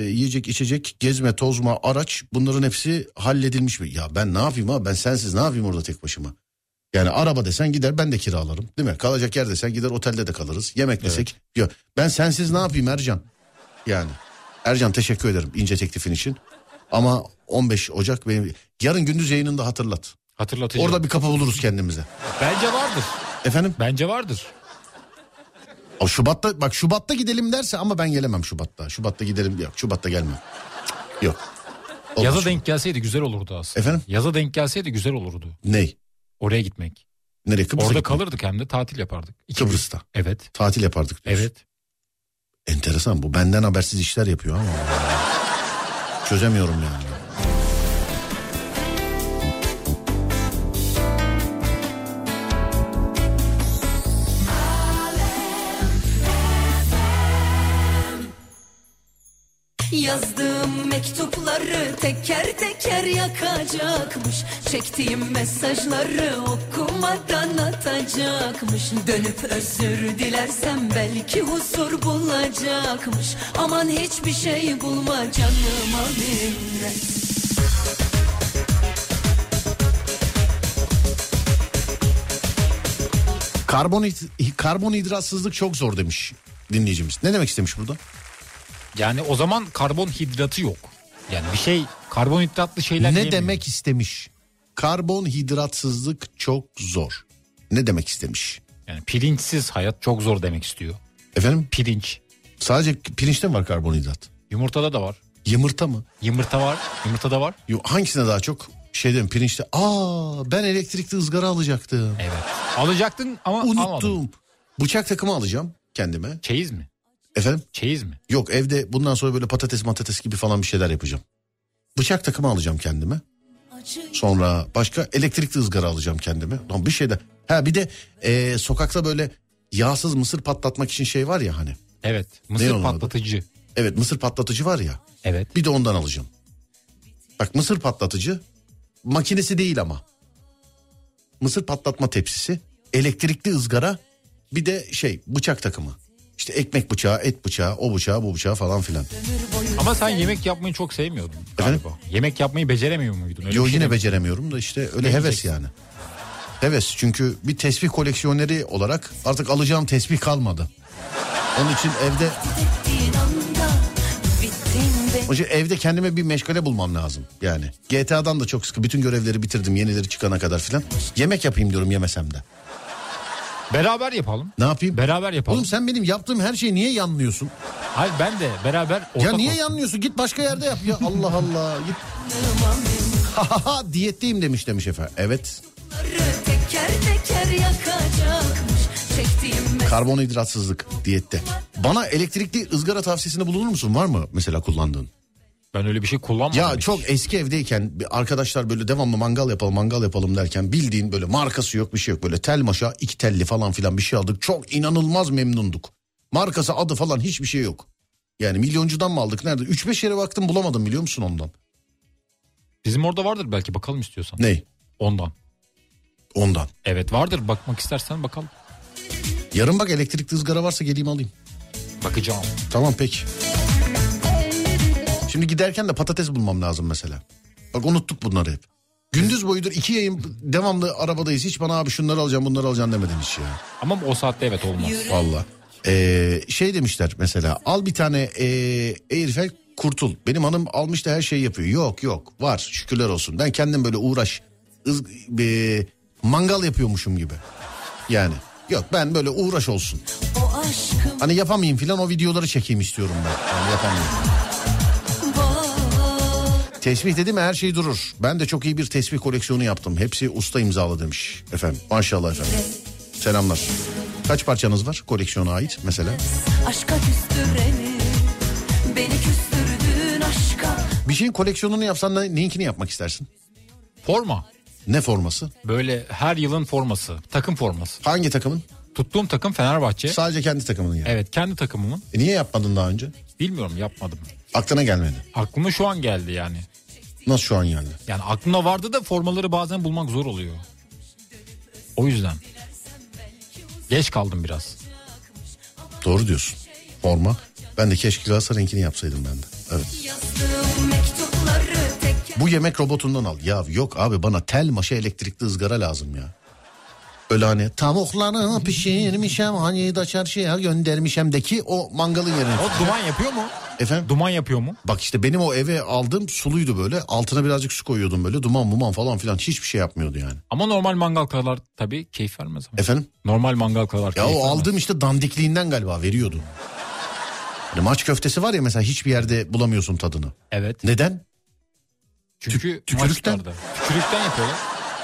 yiyecek, içecek, gezme, tozma, araç, bunların hepsi halledilmiş mi? Ya ben ne yapayım ha? Ben sensiz ne yapayım orada tek başıma? Yani araba desen gider ben de kiralarım, değil mi? Kalacak yer desen gider otelde de kalırız. Yemek desek. Evet. Ben sensiz ne yapayım Ercan? Yani. Ercan teşekkür ederim ince teklifin için. Ama 15 Ocak benim... Yarın gündüz yayınında hatırlat. Hatırlatacağım. Orada bir kapı buluruz kendimize. Bence vardır. Efendim? Bence vardır. O Şubat'ta, bak Şubat'ta gidelim derse ama ben gelemem Şubat'ta. Şubat'ta gidelim, yok Şubat'ta gelmem. Yok. Olmaz. Yaza denk gelseydi güzel olurdu aslında. Efendim? Yaza denk gelseydi güzel olurdu. Ney? Oraya gitmek. Nereye? Kıbrıs'a orada gitmek. Kalırdık hem de tatil yapardık. Kıbrıs'ta? Evet. Tatil yapardık diyorsun. Evet. Enteresan bu, benden habersiz işler yapıyor ama. Çözemiyorum yani. Yazdığım mektupları teker teker yakacakmış. Çektiğim mesajları okumadan atacakmış. Dönüp özür dilersem belki huzur bulacakmış. Aman hiçbir şey bulma canıma minnet. Karbonhidratsızlık çok zor demiş dinleyicimiz. Ne demek istemiş burada? Yani o zaman karbonhidratı yok. Yani bir şey, karbonhidratlı şeyler... Ne demek istemiş? Karbonhidratsızlık çok zor. Ne demek istemiş? Yani pirinçsiz hayat çok zor demek istiyor. Efendim? Pirinç. Sadece pirinçte mi var karbonhidrat? Yumurtada da var. Yumurta mı? Yumurta var. Yumurta da var. Hangisine daha çok? Şey diyeyim, pirinçte. Ben elektrikli ızgara alacaktım. Evet. Alacaktın ama unuttum. Almadım. Bıçak takımı alacağım kendime. Çeyiz mi? Efendim? Çeyiz mi? Yok, evde bundan sonra böyle patates gibi falan bir şeyler yapacağım. Bıçak takımı alacağım kendime. Sonra başka elektrikli ızgara alacağım kendime. Lan bir şey de. Bir de sokakta böyle yağsız mısır patlatmak için şey var ya hani. Evet, mısır patlatıcı. Adı? Evet, mısır patlatıcı var ya. Evet. Bir de ondan alacağım. Bak, mısır patlatıcı makinesi değil ama. Mısır patlatma tepsisi, elektrikli ızgara, bir de bıçak takımı. İşte ekmek bıçağı, et bıçağı, o bıçağı, bu bıçağı falan filan. Ama sen yemek yapmayı çok sevmiyordun. Efendim? Galiba. Yemek yapmayı beceremiyor muydun? Yok, yine beceremiyorum da işte öyle ne heves yani. Heves, çünkü bir tesbih koleksiyoneri olarak artık alacağım tesbih kalmadı. Onun için evde... Hoca, evde kendime bir meşgale bulmam lazım yani. GTA'dan da çok sıkı, bütün görevleri bitirdim yenileri çıkana kadar filan. Yemek yapayım diyorum yemesem de. Beraber yapalım. Ne yapayım? Beraber yapalım. Oğlum sen benim yaptığım her şeyi niye yanlıyorsun? Hayır, ben de beraber ortak. Ya niye yanlıyorsun? Git başka yerde yap ya. Allah Allah. Git. Diyetteyim demiş efendim. Evet. Karbonhidratsızlık diyette. Bana elektrikli ızgara tavsiyesinde bulunur musun? Var mı mesela kullandığın? Ben öyle bir şey kullanmadım. Ya hiç. Çok eski evdeyken arkadaşlar böyle devamlı mangal yapalım derken bildiğin böyle markası yok bir şey yok. Böyle tel maşa, iki telli falan filan bir şey aldık. Çok inanılmaz memnunduk. Markası, adı falan hiçbir şey yok. Yani milyoncudan mı aldık, nerede? 3-5 yere baktım, bulamadım biliyor musun ondan. Bizim orada vardır belki, bakalım istiyorsan. Ney? Ondan. Evet vardır, bakmak istersen bakalım. Yarın bak, elektrikli ızgara varsa geleyim alayım. Bakacağım. Tamam peki. Şimdi giderken de patates bulmam lazım mesela. Bak unuttuk bunları hep. Gündüz boyudur 2 yayın devamlı arabadayız. Hiç bana abi şunları alacağım bunları alacağım demedin hiç ya. Ama o saatte evet olmaz. Valla. Şey demişler mesela, al bir tane Airfag kurtul. Benim hanım almış da her şeyi yapıyor. Yok yok var, şükürler olsun. Ben kendim böyle uğraş mangal yapıyormuşum gibi. Yani yok ben böyle uğraş olsun. Hani yapamayayım filan, o videoları çekeyim istiyorum ben. Yani yapamayayım. Tesbih dedim her şey durur. Ben de çok iyi bir tesbih koleksiyonu yaptım. Hepsi usta imzalı demiş efendim. Maşallah efendim. Selamlar. Kaç parçanız var koleksiyona ait mesela? Bir şeyin koleksiyonunu yapsan da neinkini yapmak istersin? Forma. Ne forması? Böyle her yılın forması. Takım forması. Hangi takımın? Tuttuğum takım Fenerbahçe. Sadece kendi takımının yani. Evet kendi takımımın. Niye yapmadın daha önce? Bilmiyorum, yapmadım. Aklına gelmedi. Aklıma şu an geldi yani. Nasıl şu an geldi? Yani aklımda vardı da formaları bazen bulmak zor oluyor. O yüzden. Geç kaldım biraz. Doğru diyorsun. Forma. Ben de keşke Galatasaray'ınkini yapsaydım ben de. Evet. Bu yemek robotundan al. Ya yok abi bana tel maşa elektrikli ızgara lazım ya. Öyle hani tavuklarını pişirmişem hani da çarşıya göndermişem de ki o mangalın yerine. O duman yapıyor mu? Efendim? Duman yapıyor mu? Bak işte benim o eve aldığım suluydu böyle. Altına birazcık su koyuyordum böyle. Duman muman falan filan hiçbir şey yapmıyordu yani. Ama normal mangal kadar tabii keyif vermez ama. Efendim? Normal mangal kadar keyif vermez. Ya o aldığım işte dandikliğinden galiba veriyordu. Hani maç köftesi var ya mesela, hiçbir yerde bulamıyorsun tadını. Evet. Neden? Çünkü tükürükten. Maçlarda. Tükürükten yapıyorlar.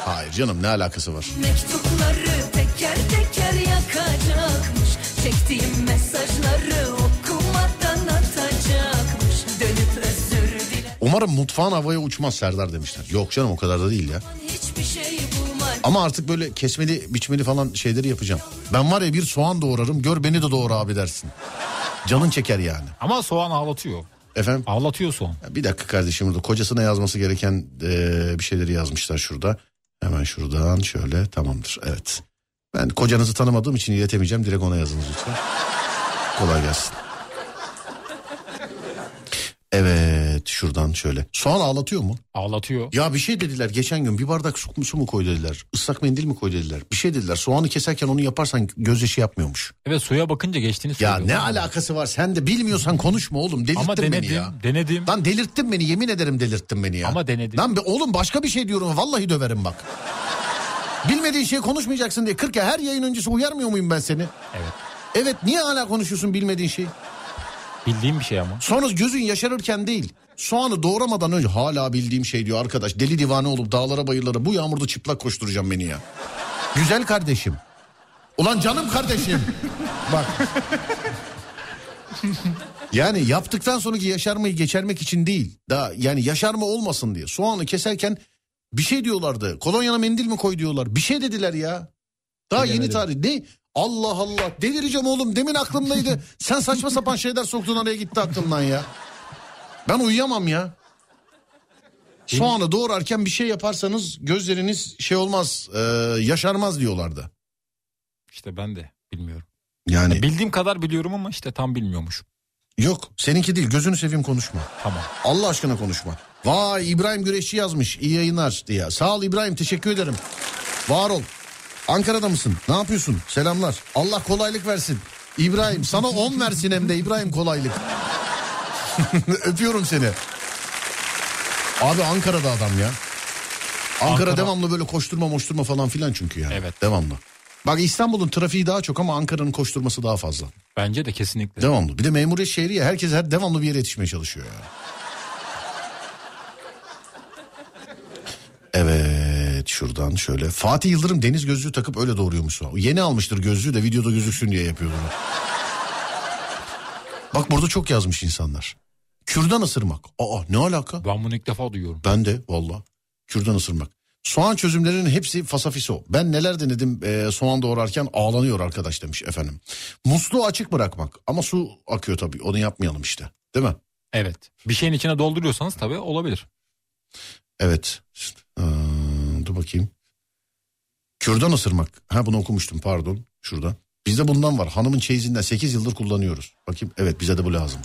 Hayır canım ne alakası var? Mektupları teker teker yakacakmış. Çektiğim mesajları okumadan atacakmış. Dönüp özür dile. Umarım mutfağın havaya uçmaz Serdar demişler. Yok canım o kadar da değil ya. Şey ama artık böyle kesmeli biçmeli falan şeyleri yapacağım. Ben var ya bir soğan doğrarım, gör beni de doğru abi dersin. Canın çeker yani. Ama soğan ağlatıyor. Efendim? Ağlatıyor soğan. Bir dakika kardeşim, burada kocasına yazması gereken bir şeyleri yazmışlar şurada. Hemen şuradan şöyle, tamamdır evet. Ben kocanızı tanımadığım için iletemeyeceğim, direkt ona yazınız lütfen. Kolay gelsin. Evet şuradan şöyle. Soğan ağlatıyor mu? Ağlatıyor. Ya bir şey dediler geçen gün, bir bardak su mu koy dediler, ıslak mendil mi koy dediler, bir şey dediler. Soğanı keserken onu yaparsan gözyaşı yapmıyormuş. Evet suya bakınca geçtiğini söylüyor. Ya ne alakası var, sen de bilmiyorsan konuşma oğlum, delirttin ama denedim, beni ya. Denedim. Lan delirttin beni, yemin ederim delirttin beni ya. Ama denedim. Lan oğlum başka bir şey diyorum vallahi döverim bak. Bilmediğin şeyi konuşmayacaksın diye 40 ya her yayın öncesi uyarmıyor muyum ben seni? Evet. Evet niye hala konuşuyorsun bilmediğin şeyi? Bildiğim bir şey ama. Sonra gözün yaşarırken değil. Soğanı doğramadan önce hala bildiğim şey diyor arkadaş. Deli divane olup dağlara bayırlara bu yağmurda çıplak koşturacağım beni ya. Güzel kardeşim. Ulan canım kardeşim. Bak. Yani yaptıktan sonraki yaşarmayı geçermek için değil. Daha yani yaşarma olmasın diye. Soğanı keserken bir şey diyorlardı. Kolonyana mendil mi koy diyorlar. Bir şey dediler ya. Daha yeni tarih. Ne? Allah Allah delireceğim oğlum, demin aklımdaydı. Sen saçma sapan şeyler soktun araya, gitti aklımdan ya. Ben uyuyamam ya. Soğanı doğrarken bir şey yaparsanız gözleriniz şey olmaz, yaşarmaz diyorlardı. İşte ben de bilmiyorum. Yani ya bildiğim kadar biliyorum ama işte tam bilmiyormuşum. Yok seninki değil, gözünü seveyim konuşma. Tamam. Allah aşkına konuşma. Vay İbrahim Güreşçi yazmış iyi yayınlar diye. Sağ ol İbrahim, teşekkür ederim. Var ol. Ankara'da mısın? Ne yapıyorsun? Selamlar. Allah kolaylık versin. İbrahim sana 10 versin hem de İbrahim kolaylık. Öpüyorum seni. Abi Ankara'da adam ya. Ankara devamlı böyle koşturma falan filan çünkü yani. Evet. Devamlı. Bak İstanbul'un trafiği daha çok ama Ankara'nın koşturması daha fazla. Bence de kesinlikle. Devamlı. Bir de memuriyet şehri ya, herkes her devamlı bir yere yetişmeye çalışıyor yani. Evet şuradan şöyle. Fatih Yıldırım deniz gözlüğü takıp öyle doğruyormuş. Yeni almıştır gözlüğü de videoda gözüksün diye yapıyorlar. Bak burada çok yazmış insanlar. Kürdan ısırmak. Aa ne alaka? Ben bunu ilk defa duyuyorum. Ben de valla. Kürdan ısırmak. Soğan çözümlerinin hepsi fasafiso. Ben neler denedim soğan doğrarken, ağlanıyor arkadaş demiş efendim. Musluğu açık bırakmak. Ama su akıyor tabii, onu yapmayalım işte. Değil mi? Evet. Bir şeyin içine dolduruyorsanız tabii olabilir. Evet. Dur bakayım. Kürdan ısırmak. Ha bunu okumuştum pardon. Şurada. Bizde bundan var. Hanımın çeyizinden 8 yıldır kullanıyoruz. Bakayım. Evet bize de bu lazım.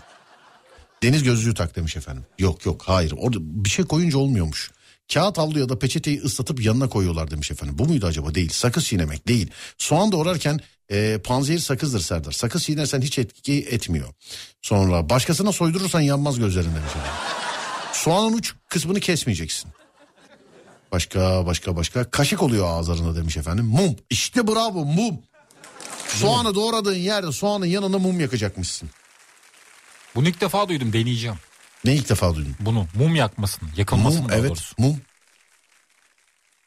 Deniz gözlüğü tak demiş efendim. Yok hayır. Orada bir şey koyunca olmuyormuş. Kağıt havlu ya da peçeteyi ıslatıp yanına koyuyorlar demiş efendim. Bu muydu acaba? Değil. Sakız çiğnemek değil. Soğan doğrarken panzehir sakızdır Serdar. Sakız çiğnersen hiç etki etmiyor. Sonra başkasına soydurursan yanmaz gözlerin demiş efendim. Soğanın uç kısmını kesmeyeceksin. Başka. Kaşık oluyor ağızlarında demiş efendim. Mum. İşte bravo, mum. Soğanı doğradığın yerde soğanın yanına mum yakacakmışsın. Bunu ilk defa duydum, deneyeceğim. Ne ilk defa duydun? Bunu, mum yakmasını, yakılmasını. Mum, evet, doğrusu. Mum.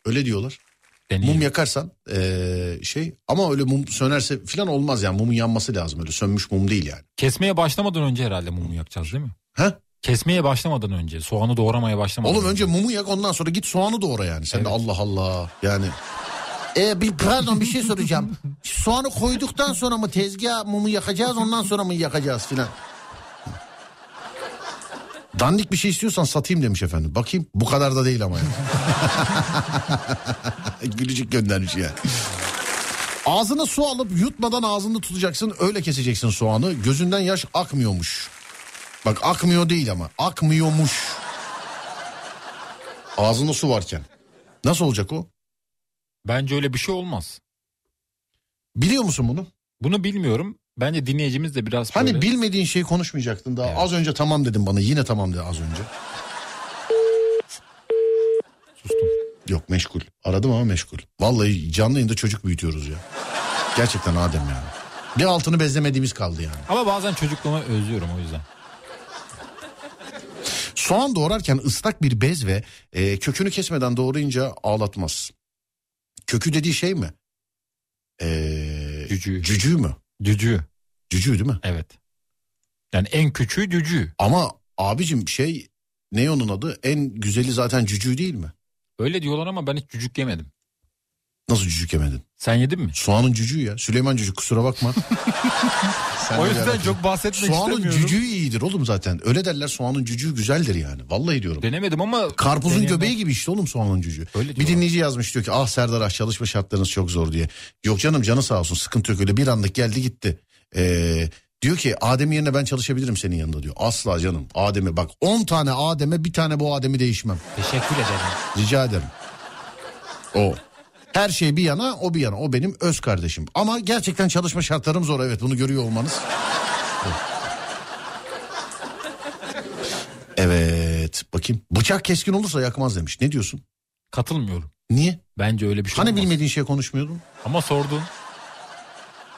Öyle diyorlar. Deneyelim. Mum yakarsan ama öyle mum sönerse filan olmaz yani, mumun yanması lazım, öyle sönmüş mum değil yani. Kesmeye başlamadan önce herhalde mumu yakacağız değil mi? He? Kesmeye başlamadan önce, soğanı doğramaya başlamadan oğlum önce mumu yak, ondan sonra git soğanı doğra yani. Sen evet. De Allah Allah yani. Pardon bir şey soracağım. Soğanı koyduktan sonra mı tezgaha mumu yakacağız, ondan sonra mı yakacağız filan? Dandik bir şey istiyorsan satayım demiş efendim. Bakayım, bu kadar da değil ama yani. Gülücük göndermiş ya. Ağzına su alıp yutmadan ağzında tutacaksın, öyle keseceksin soğanı. Gözünden yaş akmıyormuş. Bak akmıyor değil ama, akmıyormuş. Ağzında su varken. Nasıl olacak o? Bence öyle bir şey olmaz. Biliyor musun bunu? Bunu bilmiyorum. Bence dinleyicimiz de biraz böyle... Hani bilmediğin şeyi konuşmayacaktın daha. Evet. Az önce tamam dedim bana. Yine tamam dedi az önce. Sustum. Yok, meşgul. Aradım ama meşgul. Vallahi canlı yayında çocuk büyütüyoruz ya. Gerçekten Adem yani. Bir altını bezlemediğimiz kaldı yani. Ama bazen çocukluğumu özlüyorum o yüzden. Soğan doğrarken ıslak bir bez ve kökünü kesmeden doğrayınca ağlatmaz. Kökü dediği şey mi? Cücüğü mü? Cücüğü. Cücüğü değil mi? Evet. Yani en küçüğü cücüğü. Ama abicim ne onun adı? En güzeli zaten cücüğü değil mi? Öyle diyorlar ama ben hiç cücük yemedim. Nasıl cücük yemedin? Sen yedin mi? Soğanın cücüğü ya. Süleyman cücük, kusura bakma. O yüzden çok bahsetmek soğanın istemiyorum. Soğanın cücüğü iyidir oğlum zaten. Öyle derler, soğanın cücüğü güzeldir yani. Vallahi diyorum. Denemedim ama. Karpuzun göbeği gibi işte oğlum soğanın cücüğü. Bir dinleyici yazmış, diyor ki Serdar çalışma şartlarınız çok zor diye. Yok canım, canı sağ olsun, sıkıntı yok, öyle bir anlık geldi gitti. Diyor ki Adem yerine ben çalışabilirim senin yanında diyor. Asla canım, Adem'e bak 10 tane Adem'e bir tane bu Adem'i değişmem. Teşekkür ederim. Rica ederim. Her şey bir yana, o bir yana. O benim öz kardeşim. Ama gerçekten çalışma şartlarım zor. Evet, bunu görüyor olmanız. Evet, bakayım. Bıçak keskin olursa yakmaz demiş. Ne diyorsun? Katılmıyorum. Niye? Bence öyle bir şey olmaz. Hani bilmediğin şey konuşmuyordun? Ama sordun.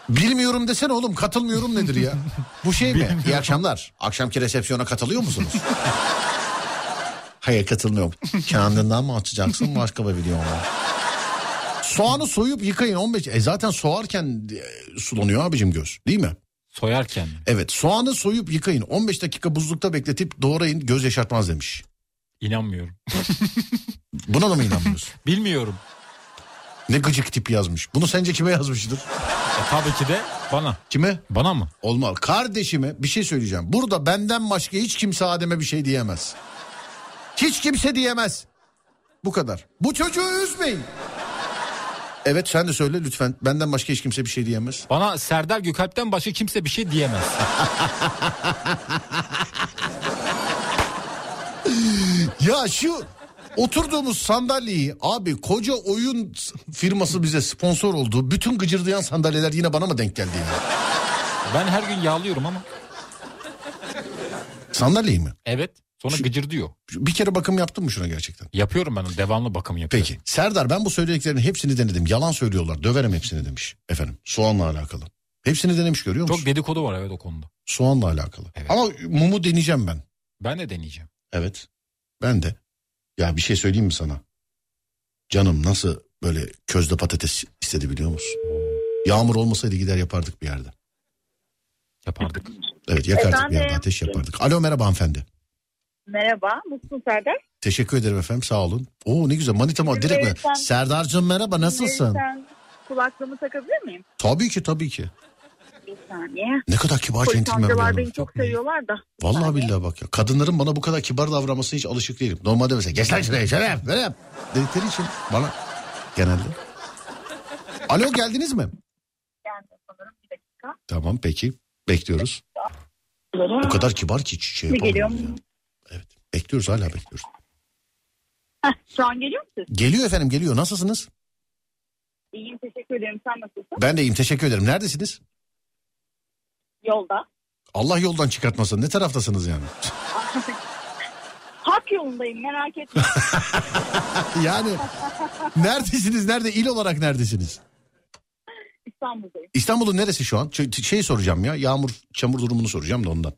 Bilmiyorum desene oğlum, katılmıyorum nedir ya? Bu şey mi? İyi akşamlar. Akşamki resepsiyona katılıyor musunuz? Hayır, katılmıyorum. Kendinden mi açacaksın? Başka bir video mu? Soğanı soyup yıkayın 15... zaten soğarken sulanıyor abicim göz, değil mi? Soyarken. Evet, soğanı soyup yıkayın 15 dakika buzlukta bekletip doğrayın, göz yaşartmaz demiş. İnanmıyorum. Buna da mı inanmıyorsun? Bilmiyorum. Ne gıcık tip yazmış. Bunu sence kime yazmıştır? Tabii ki de bana. Kime? Bana mı? Olmaz. Kardeşime bir şey söyleyeceğim. Burada benden başka hiç kimse Adem'e bir şey diyemez. Hiç kimse diyemez. Bu kadar. Bu çocuğu üzmeyin. Evet, sen de söyle lütfen. Benden başka hiç kimse bir şey diyemez. Bana Serdar Gökalp'ten başka kimse bir şey diyemez. Ya şu oturduğumuz sandalyeyi abi, koca oyun firması bize sponsor oldu. Bütün gıcırdayan sandalyeler yine bana mı denk geldi yani? Ben her gün yağlıyorum ama. Sandalyeyi mi? Evet. Sonra gıcırdıyor. Bir kere bakım yaptın mı şuna gerçekten? Yapıyorum, ben devamlı bakım yapıyorum. Peki Serdar, ben bu söylediklerinin hepsini denedim. Yalan söylüyorlar, döverim hepsini demiş efendim. Soğanla alakalı. Hepsini denemiş, görüyor musun? Çok dedikodu var evet o konuda. Soğanla alakalı. Evet. Ama mumu deneyeceğim ben. Ben de deneyeceğim. Evet ben de. Ya bir şey söyleyeyim mi sana? Canım nasıl böyle közde patates istedi biliyor musun? Yağmur olmasaydı gider yapardık bir yerde. Yapardık. Evet, yakardık bir yerde, ateş yapardık. Alo, merhaba hanımefendi. Merhaba, nasılsın Serdar? Teşekkür ederim efendim, sağ olun. Oo, ne güzel, manitam var direkt mi? Serdar'cığım merhaba, nasılsın? Sen kulaklığımı takabilir miyim? Tabii ki, tabii ki. Bir saniye. Ne kadar kibar, centilmen. Polis beni çok seviyorlar da. Vallahi billahi bak ya, kadınların bana bu kadar kibar davranmasına hiç alışık değilim. Normalde mesela geç lan şuraya, şöyle yap, böyle yap dedikleri için bana genelde. Alo, geldiniz mi? Geldim sanırım, bir dakika. Tamam peki, bekliyoruz. O kadar kibar ki hiç şey yapamıyorum. Evet, bekliyoruz, hala bekliyoruz. Şu an geliyor musunuz? Geliyor efendim, geliyor. Nasılsınız? İyiyim, teşekkür ederim. Sen nasılsın? Ben de iyiyim, teşekkür ederim. Neredesiniz? Yolda. Allah yoldan çıkartmasın. Ne taraftasınız yani? Hak yolundayım, merak etme. Yani neredesiniz? Nerede? İl olarak neredesiniz? İstanbul'dayım. İstanbul'un neresi şu an? Şey soracağım ya, yağmur, çamur durumunu soracağım da ondan.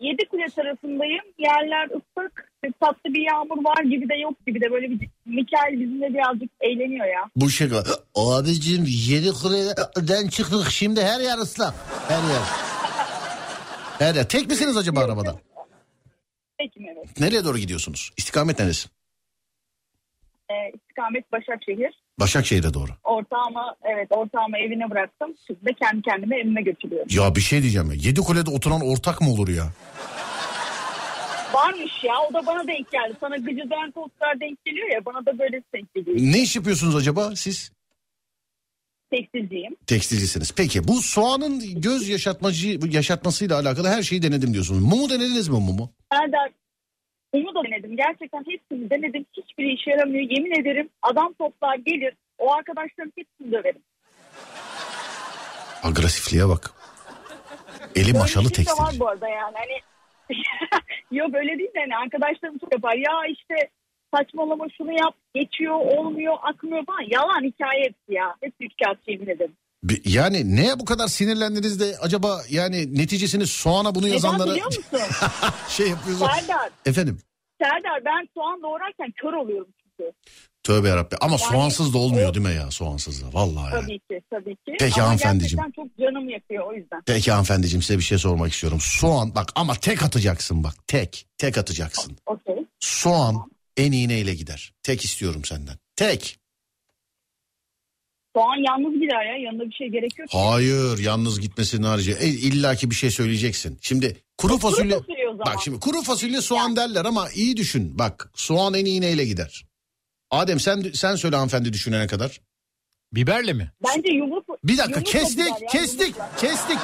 Yedikule tarafındayım. Yerler ıslak. Tatlı bir yağmur var gibi de yok gibi de, böyle bir Mikael bizimle birazcık eğleniyor ya. Bu şey var. Abicim Yedikule'den çıktık şimdi, her yer ıslak. Her yer. Her yer. Tek misiniz acaba arabada? Tekim, evet. Nereye doğru gidiyorsunuz? İstikamet neresi? İstikamet Başakşehir. Başakşehir'e doğru. Ortağımı evine bıraktım. Şimdi de kendi kendime evime götürüyorum. Ya bir şey diyeceğim ya. Yedikule'de oturan ortak mı olur ya? Varmış ya, o da bana denk geldi. Sana gıcırdayan koltuklar denk geliyor ya, bana da böyle denk geliyor. Ne iş yapıyorsunuz acaba siz? Tekstilciyim. Tekstilcisiniz. Peki bu soğanın göz yaşatmasıyla alakalı her şeyi denedim diyorsunuz. Mumu denediniz mi, mumu? Ben de mumu da denedim. Gerçekten hepsini denedim. Hiçbiri işe yaramıyor. Yemin ederim adam toplar gelir. O arkadaşlarım hepsini döverim. Agresifliğe bak. Eli maşalı tekstilci. Var bu arada yani. Hani... Yok böyle değil de hani arkadaşlarım çok yapar. Ya işte saçmalama, şunu yap, geçiyor, olmuyor, akmıyor falan. Yalan hikaye hepsi ya. Hep üçkağıtçı, yemin ederim. Yani neye bu kadar sinirlendiniz de acaba, yani neticesini soğana bunu yazanlara... Neden biliyor musun? Şey yapıyorsun. Serdar. Efendim? Serdar, ben soğan doğrarken kör oluyorum çünkü. Tövbe yarabbim. Ama yani, soğansız da olmuyor değil mi ya, soğansız da? Vallahi tabii yani. Tabii ki. Peki ama hanımefendiciğim. Gerçekten çok canım yakıyor o yüzden. Peki hanımefendiciğim, size bir şey sormak istiyorum. Soğan bak, ama tek atacaksın bak. Tek atacaksın. Okey. Soğan en iğneyle gider. Tek istiyorum senden. Tek. Soğan yalnız gider ya, yanında bir şey gerekiyor. Hayır, yalnız gitmesinin harici. İlla ki bir şey söyleyeceksin. Şimdi kuru fasulye soğan yani derler ama iyi düşün. Bak, soğan en iğneyle gider. Adem sen söyle hanımefendi düşünene kadar. Biberle mi? Bence yumruk. Bir dakika, kestik.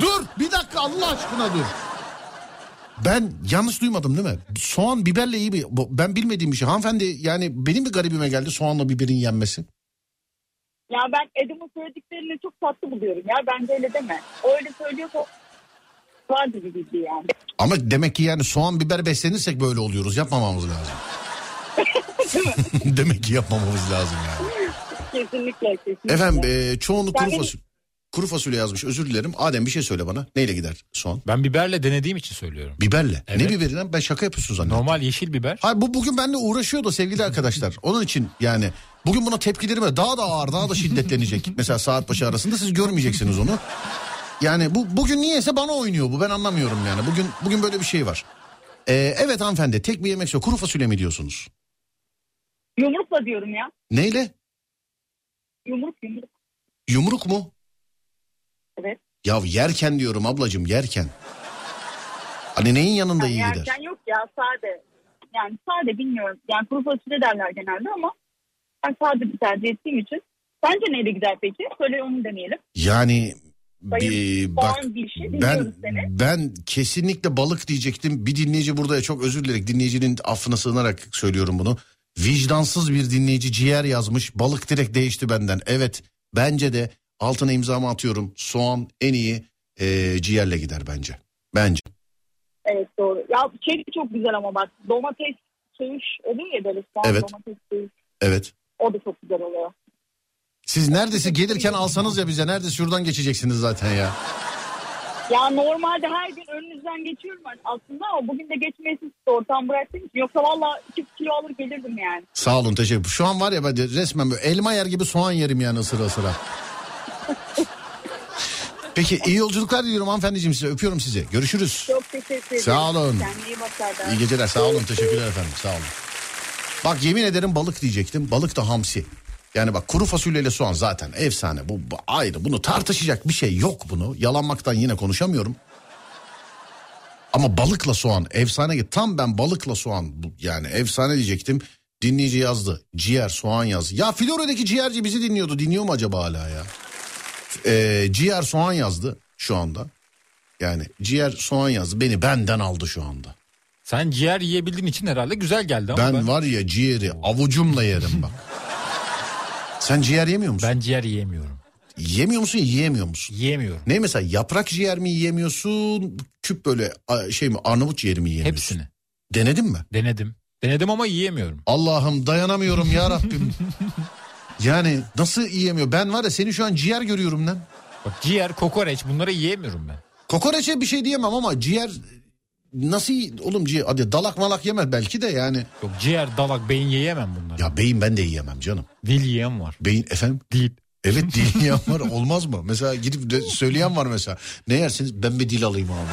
Dur bir dakika, Allah aşkına dur. Ben yanlış duymadım değil mi? Soğan biberle iyi bir... Ben bilmediğim bir şey. Hanımefendi yani benim bir garibime geldi soğanla biberin yenmesi. Ya ben Adam'ın söylediklerini çok tatlı buluyorum ya. Bence öyle deme. O öyle söylüyorsa vardır bir bilgi yani. Ama demek ki yani soğan biber beslenirsek böyle oluyoruz. Yapmamamız lazım. Demek ki yapmamamız lazım yani. Kesinlikle. Efendim çoğunluk kuru fasulye yazmış, özür dilerim. Adem bir şey söyle bana, neyle gider soğan? Ben biberle denediğim için söylüyorum. Biberle? Evet. Ne biberinden? Ben şaka yapıyorsunuz zannettim. Normal yeşil biber. Hayır, bu bugün benimle uğraşıyordu sevgili arkadaşlar. Onun için yani bugün buna tepkilerim daha da ağır, daha da şiddetlenecek. Mesela saat başı arasında siz görmeyeceksiniz onu. Yani bu bugün niyeyse bana oynuyor bu, ben anlamıyorum yani. Bugün böyle bir şey var. Evet hanımefendi, tek bir yemek söyle. Kuru fasulye mi diyorsunuz? Yumrukla diyorum ya. Neyle? Yumruk. Yumruk mu? Evet. Ya yerken diyorum ablacığım, yerken. Hani neyin yanında yani iyi gider? Yerken yok ya, sade. Yani sade bilmiyorum. Yani kuru fasulye derler genelde ama ben sade bir tercih ettiğim için. Bence neyle gider peki? Söyle onu deneyelim. Yani... Ben kesinlikle balık diyecektim. Bir dinleyici burada, çok özür dilerim, dinleyicinin affına sığınarak söylüyorum bunu. Vicdansız bir dinleyici ciğer yazmış, balık direkt değişti benden. Evet, bence de altına imzamı atıyorum, soğan en iyi ciğerle gider bence. Evet, doğru. Ya şey çok güzel ama bak, domates söğüş oluyor ya böyle, soğan evet. Domates söğüş. Evet. O da çok güzel oluyor. Siz neredeyse gelirken alsanız ya bize, neredeyse şuradan geçeceksiniz zaten ya. Ya normalde her gün önünüzden geçiyorum aslında ama bugün de geçmeye siz ortam bıraktınız. Yoksa valla 2 kilo alır gelirdim yani. Sağ olun, teşekkür ederim. Şu an var ya, ben resmen böyle elma yer gibi soğan yerim yani sıra. Peki, iyi yolculuklar diliyorum hanımefendiciğim size. Öpüyorum sizi. Görüşürüz. Çok teşekkür ederim. Sağ olun. Kendine iyi bak. İyi geceler. Sağ olun. Teşekkürler efendim. Sağ olun. Bak, yemin ederim balık diyecektim. Balık da hamsi. Yani bak, kuru fasulyeyle soğan zaten efsane. Bu ayrı. Bunu tartışacak bir şey yok bunu. Yalanmaktan yine konuşamıyorum. Ama balıkla soğan efsane. Tam ben balıkla soğan yani efsane diyecektim. Dinleyici yazdı. Ciğer, soğan yazdı. Ya Florida'daki ciğerci bizi dinliyordu. Dinliyor mu acaba hala ya? Ciğer, soğan yazdı şu anda. Yani ciğer, soğan yazdı. Beni benden aldı şu anda. Sen ciğer yiyebildiğin için herhalde güzel geldi ama ben var ya ciğeri avucumla yerim bak. Sen ciğer yemiyor musun? Ben ciğer yiyemiyorum. Yemiyor musun, yiyemiyor musun? Yiyemiyorum. Ne mesela, yaprak ciğer mi yiyemiyorsun? Küp böyle şey mi, Arnavut ciğeri mi yiyemiyorsun? Hepsini. Denedin mi? Denedim. Denedim ama yiyemiyorum. Allah'ım dayanamıyorum ya Rabbim. Yani nasıl yiyemiyor? Ben var ya seni şu an ciğer görüyorum lan. Bak ciğer, kokoreç, bunları yiyemiyorum ben. Kokoreçe bir şey diyemem ama ciğer nasıl oğlum ciğer? Hadi dalak malak yemez belki de yani. Yok ciğer, dalak, beyin yiyemem bunları. Ya beyin ben de yiyemem canım. Dil yiyen var. Beyin efendim? Dil. Evet dil yiyen var, olmaz mı? Mesela gidip söyleyen var mesela. Ne yersiniz? Ben bir dil alayım abi.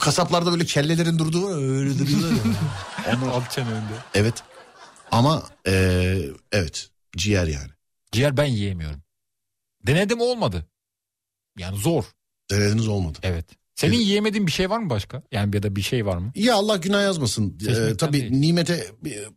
Kasaplarda böyle kellelerin durduğu var, öyle duruyorlar ya. Onu alacağım önde. Evet. Ama evet ciğer yani. Ciğer ben yiyemiyorum. Denedim olmadı. Yani zor. Denediniz olmadı. Evet. Senin yiyemediğin bir şey var mı başka? Yani ya da bir şey var mı? Ya Allah günah yazmasın. Tabii değil. Nimete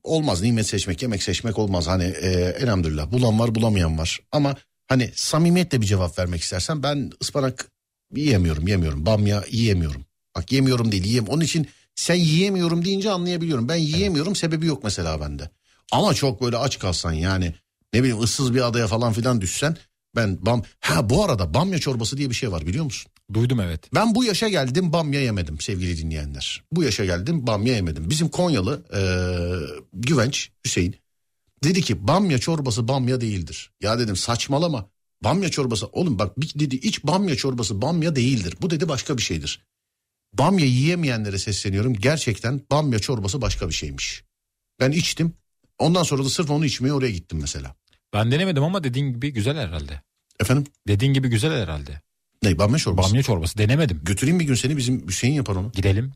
olmaz. Nimet seçmek, yemek seçmek olmaz. Hani elhamdülillah bulan var, bulamayan var. Ama hani samimiyetle bir cevap vermek istersen ben ıspanak yiyemiyorum. Bamya yiyemiyorum. Bak yemiyorum değil, yiyem. Onun için sen yiyemiyorum deyince anlayabiliyorum. Ben yiyemiyorum, sebebi yok mesela bende. Ama çok böyle aç kalsan yani ne bileyim ıssız bir adaya falan filan düşsen ben bu arada bamya çorbası diye bir şey var biliyor musun? Duydum evet. Ben bu yaşa geldim bamya yemedim sevgili dinleyenler. Bu yaşa geldim bamya yemedim. Bizim Konyalı Güvenç Hüseyin dedi ki bamya çorbası bamya değildir. Ya dedim saçmalama, bamya çorbası oğlum bak dedi iç, bamya çorbası bamya değildir. Bu dedi başka bir şeydir. Bamya yiyemeyenlere sesleniyorum. Gerçekten bamya çorbası başka bir şeymiş. Ben içtim. Ondan sonra da sırf onu içmeye oraya gittim mesela. Ben denemedim ama dediğin gibi güzel herhalde. Efendim? Dediğin gibi güzel herhalde. Ne, bamya çorbası? Bamya çorbası denemedim. Götüreyim bir gün seni, bizim Hüseyin yapar onu. Gidelim.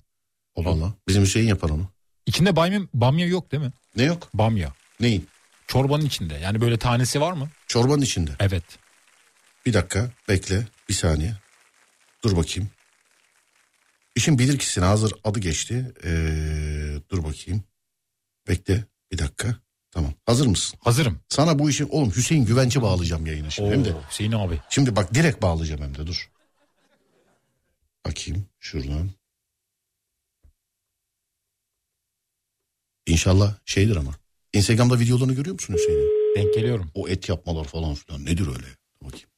Vallahi bizim Hüseyin yapar onu. İçinde bamya yok değil mi? Ne yok? Bamya. Neyin? Çorbanın içinde. Yani böyle tanesi var mı? Çorbanın içinde. Evet. Bir dakika bekle, bir saniye. Dur bakayım. İşin bilirkişisine hazır adı geçti. Dur bakayım. Bekle bir dakika. Tamam. Hazır mısın? Hazırım. Sana bu işi oğlum Hüseyin Güvenç'e bağlayacağım yayını şimdi. Hem de Hüseyin abi. Şimdi bak direkt bağlayacağım hem de dur. Bakayım şuradan. İnşallah şeydir ama. Instagram'da videolarını görüyor musun Hüseyin'in? Denk geliyorum. O et yapmalar falan filan nedir öyle? Bakayım.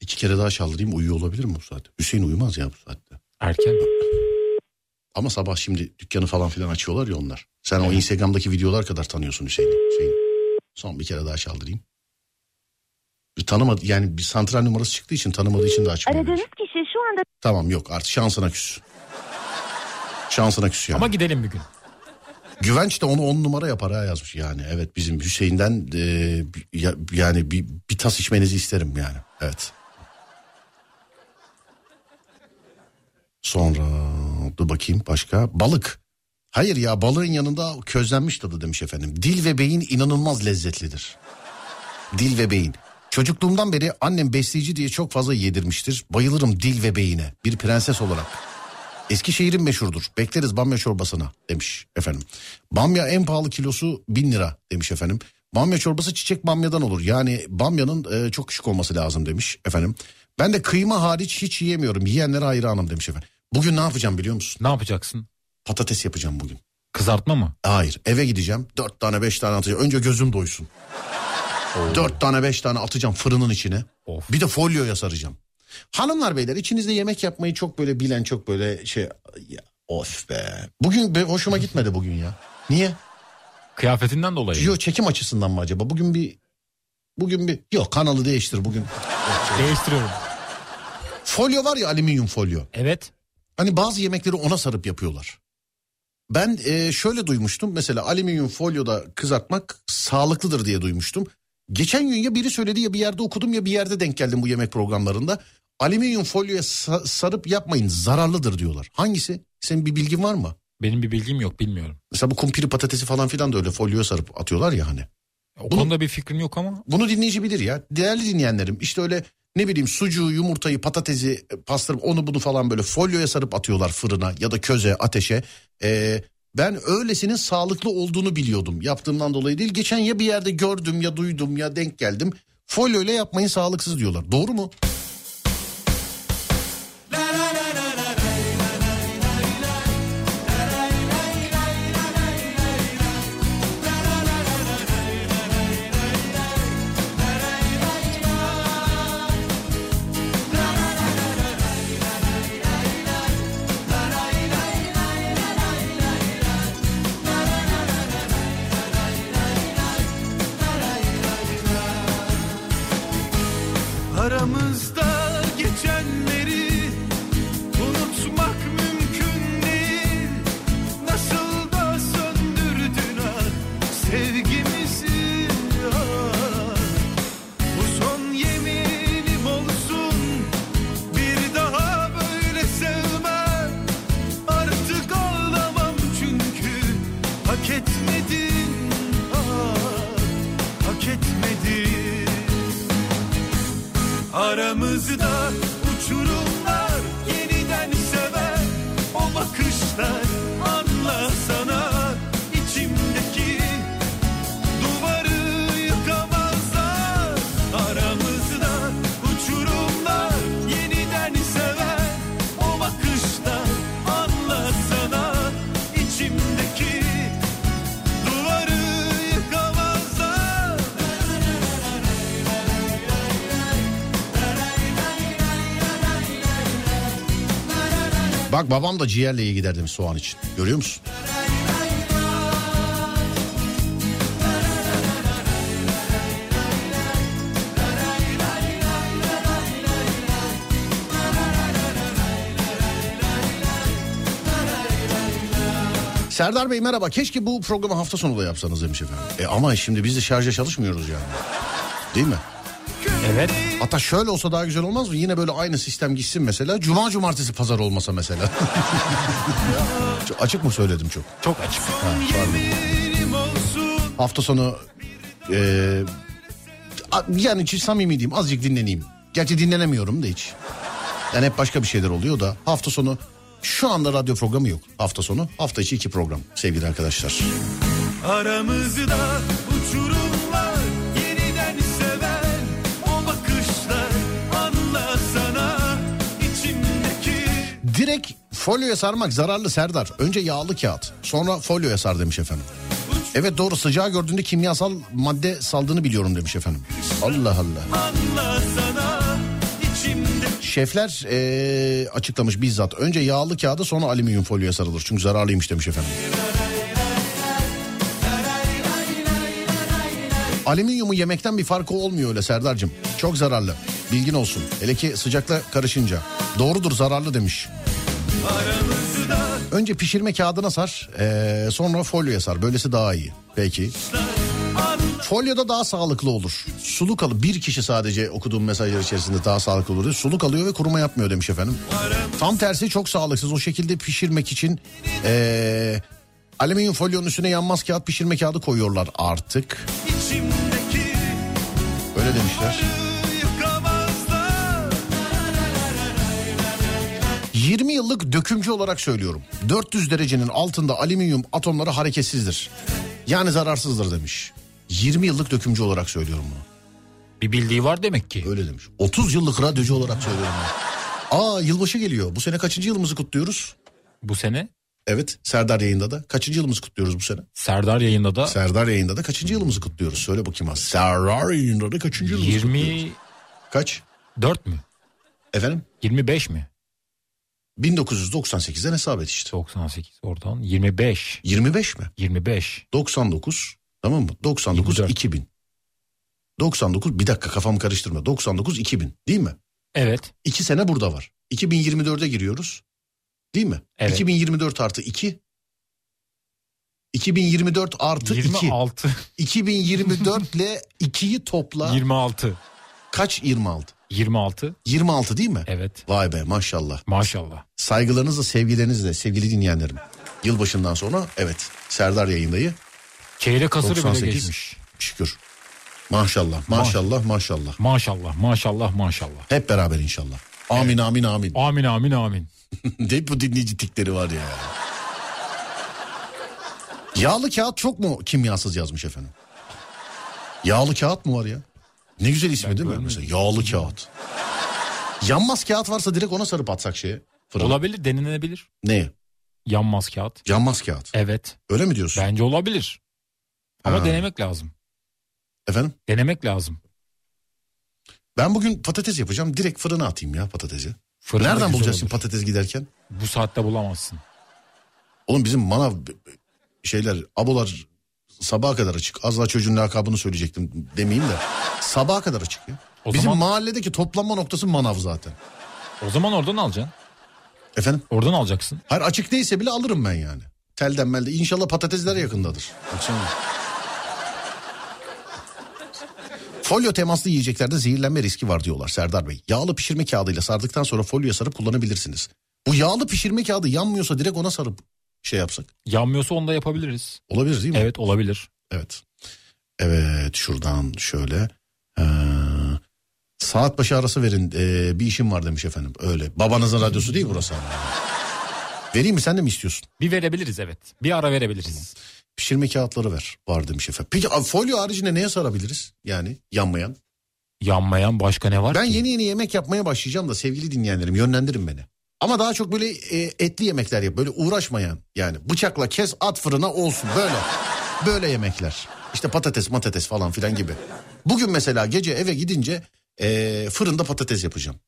İki kere daha çaldırayım, uyuyor olabilir mi bu saatte? Hüseyin uyumaz ya bu saatte. Erken. Ama sabah şimdi dükkanı falan filan açıyorlar ya onlar. Sen evet. O Instagram'daki videolar kadar tanıyorsun Hüseyin'i. Son bir kere daha çaldırayım. Tanımadı yani, bir santral numarası çıktığı için tanımadığı için de açmıyor. Aradığınız kişi şu anda... Tamam yok artık, şansına küs. Şansına küs yani. Ama gidelim bir gün. Güvenç de onu 10 numara yapar ha yazmış yani. Evet bizim Hüseyin'den yani bir tas içmenizi isterim yani. Evet. Sonra dur bakayım başka. Balık. Hayır ya, balığın yanında közlenmiş tadı demiş efendim. Dil ve beyin inanılmaz lezzetlidir. Dil ve beyin. Çocukluğumdan beri annem besleyici diye çok fazla yedirmiştir. Bayılırım dil ve beyine bir prenses olarak. Eskişehir'in meşhurdur. Bekleriz bamya çorbasına demiş efendim. Bamya en pahalı kilosu 1000 lira demiş efendim. Bamya çorbası çiçek bamyadan olur. Yani bamyanın çok küçük olması lazım demiş efendim. Ben de kıyma hariç hiç yiyemiyorum. Yiyenlere hayranım demiş efendim. Bugün ne yapacağım biliyor musun? Ne yapacaksın? Patates yapacağım bugün. Kızartma mı? Hayır, eve gideceğim 4 tane 5 tane atacağım. Önce gözüm doysun. 4 tane 5 tane atacağım fırının içine. Of. Bir de folyoya saracağım. Hanımlar beyler, içinizde yemek yapmayı çok böyle bilen, çok böyle şey ya, of be. Bugün hoşuma gitmedi bugün ya. Niye? Kıyafetinden dolayı. Yo, çekim açısından mı acaba? Bugün bir yok, kanalı değiştir bugün. Değiştiriyorum. Folyo var ya, alüminyum folyo. Evet. Hani bazı yemekleri ona sarıp yapıyorlar. Ben şöyle duymuştum mesela, alüminyum folyoda kızartmak sağlıklıdır diye duymuştum. Geçen gün ya biri söyledi ya bir yerde okudum ya bir yerde denk geldim bu yemek programlarında. Alüminyum folyoya sarıp yapmayın, zararlıdır diyorlar. Hangisi? Senin bir bilgin var mı? Benim bir bilgim yok, bilmiyorum. Mesela bu kumpiri patatesi falan filan da öyle folyoya sarıp atıyorlar ya hani. O konuda bir fikrim yok ama. Bunu dinleyici bilir ya. Değerli dinleyenlerim, işte öyle ne bileyim sucuğu, yumurtayı, patatesi bastırıp onu bunu falan böyle folyoya sarıp atıyorlar fırına ya da köze, ateşe. Ben öylesinin sağlıklı olduğunu biliyordum. Yaptığımdan dolayı değil. Geçen ya bir yerde gördüm ya duydum ya denk geldim. Folyo ile yapmayın sağlıksız diyorlar. Doğru mu? Aramızda uçurumlar yeniden sever o bakışlar, anla sana içimdeki duvarı yıkamazlar. Aramızda uçurumlar yeniden sever o bakışlar, anla sana içimdeki duvarı yıkamazlar. Bak babam da ciğerle iyi gider demiş soğan için. Görüyor musun? Serdar Bey merhaba. Keşke bu programı hafta sonu da yapsanız demiş efendim. Ama şimdi biz de şarja çalışmıyoruz yani. Değil mi? Evet. Hatta şöyle olsa daha güzel olmaz mı? Yine böyle aynı sistem gitsin mesela. Cuma, cumartesi, pazar olmasa mesela. Açık mı söyledim çok? Çok açık. Ha, hafta sonu yani hiç samimi diyeyim, azıcık dinleneyim. Gerçi dinlenemiyorum da hiç. Yani hep başka bir şeyler oluyor da. Hafta sonu şu anda radyo programı yok. Hafta sonu, hafta içi 2 program sevgili arkadaşlar. Aramızda uçurumlar. Direkt folyoya sarmak zararlı Serdar. Önce yağlı kağıt, sonra folyoya sar demiş efendim. Evet doğru, sıcağı gördüğünde kimyasal madde saldığını biliyorum demiş efendim. Allah Allah. Şefler açıklamış bizzat. Önce yağlı kağıda sonra alüminyum folyoya sarılır. Çünkü zararlıymış demiş efendim. Alüminyumun yemekten bir farkı olmuyor öyle Serdar'cığım. Çok zararlı. Bilgin olsun. Hele ki sıcakla karışınca. Doğrudur, zararlı demiş. Önce pişirme kağıdına sar, sonra folyoya sar. Böylesi daha iyi. Peki. Folyoda daha sağlıklı olur. Sulu kalıyor. Bir kişi sadece okuduğum mesajlar içerisinde daha sağlıklı olur diyor. Sulu kalıyor ve kuruma yapmıyor demiş efendim. Tam tersi çok sağlıksız. O şekilde pişirmek için alüminyum folyonun üstüne yanmaz kağıt, pişirme kağıdı koyuyorlar artık. Öyle demişler. 20 yıllık dökümcü olarak söylüyorum. 400 derecenin altında alüminyum atomları hareketsizdir. Yani zararsızdır demiş. 20 yıllık dökümcü olarak söylüyorum bunu. Bir bildiği var demek ki. Öyle demiş. 30 yıllık radyocu olarak söylüyorum bunu. Aa, yılbaşı geliyor. Bu sene kaçıncı yılımızı kutluyoruz? Bu sene? Evet, Serdar Yayında da. Kaçıncı yılımızı kutluyoruz bu sene? Serdar Yayında da. Serdar Yayında da kaçıncı yılımızı kutluyoruz? Söyle bakayım az. Serdar Yayında da kaçıncı yılımızı kutluyoruz? Kaç? 4 mü? Efendim? 25 mi? 1998'den hesap et işte. 98 oradan 25. 25 mi? 25. 99 tamam mı? 99 24. 2000. 99 bir dakika kafamı karıştırma. 99 2000 değil mi? Evet. 2 sene burada var. 2024'e giriyoruz. Değil mi? Evet. 2024 artı 2. 2024 artı 26. 2. 2024 ile 2'yi topla. 26. Kaç 26? 26. 26 değil mi? Evet. Vay be maşallah. Maşallah. Saygılarınızla, sevgilerinizle sevgili dinleyenlerim. Yılbaşından sonra evet Serdar Yayındayı. Çeyrek asırı bile geçmiş. Şükür. Maşallah, maşallah, maşallah. Maşallah, maşallah, maşallah. Hep beraber inşallah. Amin, evet. Amin, amin. Amin, amin, amin. Ne bu dinleyici tikleri var ya. Yağlı kağıt çok mu kimyasız yazmış efendim? Yağlı kağıt mı var ya? Ne güzel ismi değil mi mesela? Yağlı kağıt. Yanmaz kağıt varsa direkt ona sarıp atsak şeye. Fırına. Olabilir, denenebilir. Ne? Yanmaz kağıt. Yanmaz kağıt. Evet. Öyle mi diyorsun? Bence olabilir. Ama denemek lazım. Efendim? Denemek lazım. Ben bugün patates yapacağım. Direkt fırına atayım ya patatesi. Fırında nereden bulacaksın olur patates giderken? Bu saatte bulamazsın. Oğlum bizim manav şeyler, abolar sabaha kadar açık. Az daha çocuğun lakabını söyleyecektim demeyeyim de. Sabaha kadar açık ya. O bizim zaman... mahalledeki toplanma noktası manav zaten. O zaman oradan alacaksın. Efendim? Oradan alacaksın. Hayır, açık değilse bile alırım ben yani. Telden melde. İnşallah patatesler yakındadır. Baksana. Folyo temaslı yiyeceklerde zehirlenme riski var diyorlar Serdar Bey. Yağlı pişirme kağıdıyla sardıktan sonra folyoya sarıp kullanabilirsiniz. Bu yağlı pişirme kağıdı yanmıyorsa direkt ona sarıp şey yapsak. Yanmıyorsa onu da yapabiliriz. Olabilir değil mi? Evet, olabilir. Evet. Evet, şuradan şöyle. Saat başı arası verin, bir işim var demiş efendim. Öyle. Babanızın radyosu değil burası. Vereyim mi, sen de mi istiyorsun? Bir verebiliriz, evet. Bir ara verebiliriz. Tamam. Pişirme kağıtları ver. Var demiş efendim. Peki folyo haricinde neye sarabiliriz? Yani yanmayan. Yanmayan başka ne var ben ki? Ben yeni yemek yapmaya başlayacağım da sevgili dinleyenlerim, yönlendirin beni. Ama daha çok böyle etli yemekler yap. Böyle uğraşmayan yani. Bıçakla kes, at fırına, olsun böyle. Böyle yemekler. İşte patates matates falan filan gibi. Bugün mesela gece eve gidince fırında patates yapacağım.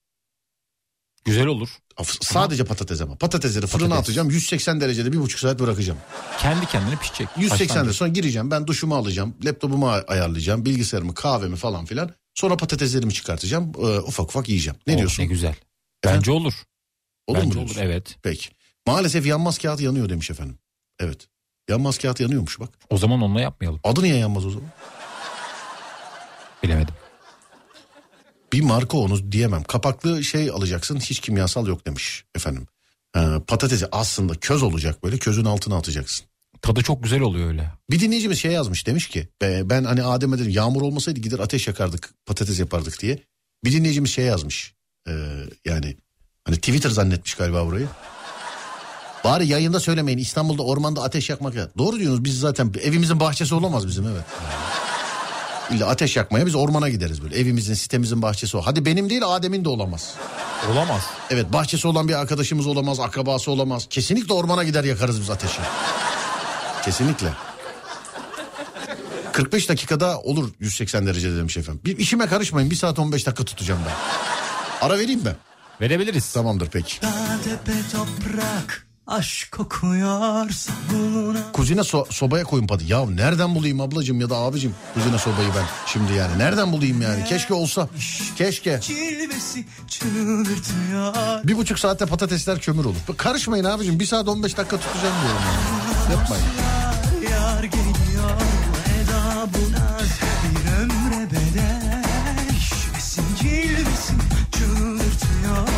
Güzel olur. Sadece patates ama. Patatesleri fırına atacağım. 180 derecede 1,5 saat bırakacağım. Kendi kendine pişecek. 180'de sonra gireceğim. Ben duşumu alacağım. Laptopumu ayarlayacağım. Bilgisayarımı, kahvemi falan filan. Sonra patateslerimi çıkartacağım. Ufak ufak yiyeceğim. Ne diyorsun? Ne güzel. Efendim? Bence olur. Olur mu? Olur, evet. Peki. Maalesef yanmaz kağıt yanıyor demiş efendim. Evet. Yanmaz kağıt yanıyormuş bak. O zaman onunla yapmayalım. Adı niye yanmaz o zaman? Bilemedim. Bir marka onu diyemem. Kapaklı şey alacaksın, hiç kimyasal yok demiş efendim. Patatesi aslında köz olacak, böyle közün altına atacaksın. Tadı çok güzel oluyor öyle. Bir dinleyicimiz şey yazmış, demiş ki ben hani Adem'e dedim yağmur olmasaydı gider ateş yakardık patates yapardık diye. Bir dinleyicimiz şey yazmış yani hani Twitter zannetmiş galiba burayı. Bari yayında söylemeyin, İstanbul'da ormanda ateş yakmak ya. Doğru diyorsunuz, biz zaten evimizin bahçesi olamaz bizim, evet. İlla ateş yakmaya biz ormana gideriz böyle. Evimizin, sitemizin bahçesi o. Hadi benim değil, Adem'in de olamaz. Olamaz. Evet, bahçesi olan bir arkadaşımız olamaz, akrabası olamaz. Kesinlikle ormana gider yakarız biz ateşi. Kesinlikle. 45 dakikada olur 180 derecede demiş efendim. Bir işime karışmayın, 1 saat 15 dakika tutacağım ben. Ara vereyim mi? Verebiliriz. Tamamdır peki. Aşk kokuyor sabuna. Kuzine sobaya koyun padı. Ya nereden bulayım ablacığım ya da abicim kuzine sobayı ben şimdi yani. Nereden bulayım yani? Keşke olsa. Keşke. 1,5 saatte patatesler kömür olur. Karışmayın abicim, 1 saat 15 dakika tutacağım diyorum. Yani. Yapmayın. Yar geliyor eda buna bir ömre bedel. İşmesin cilvesin çıldırtıyor.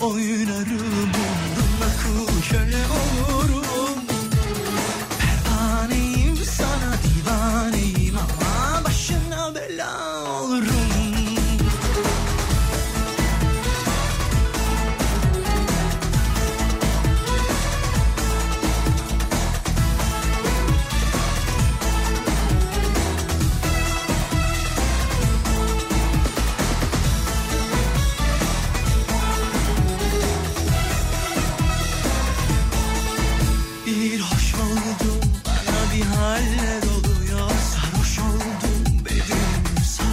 Oynarım umrumla köle olurum. Pervaneyim sana divaneyim ama başına bela olurum. Sarhoş oldum bedenim, sarhoş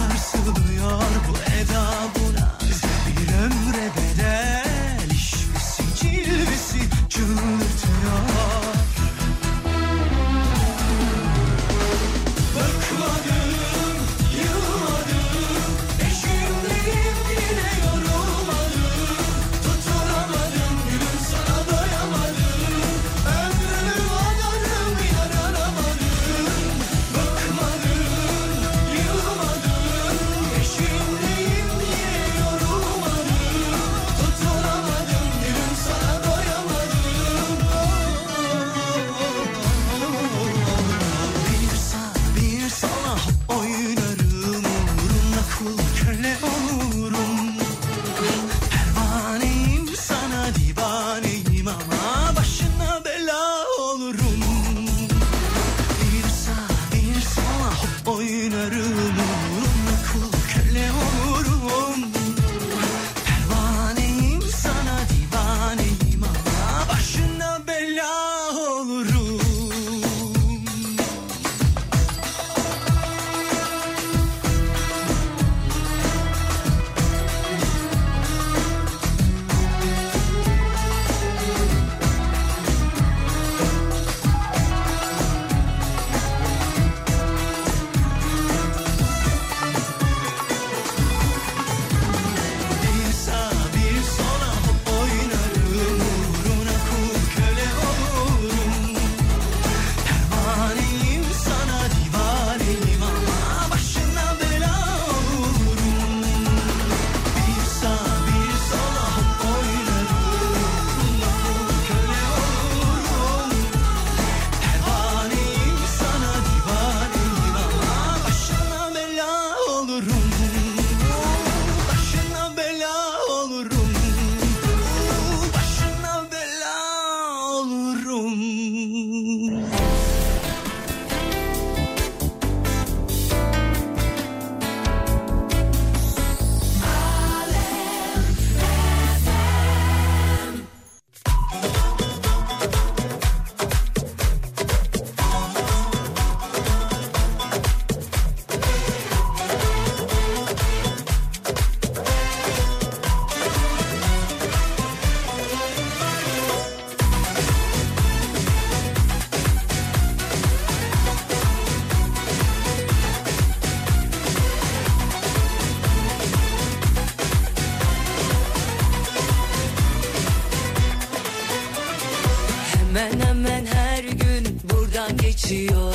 Hemen hemen her gün buradan geçiyor.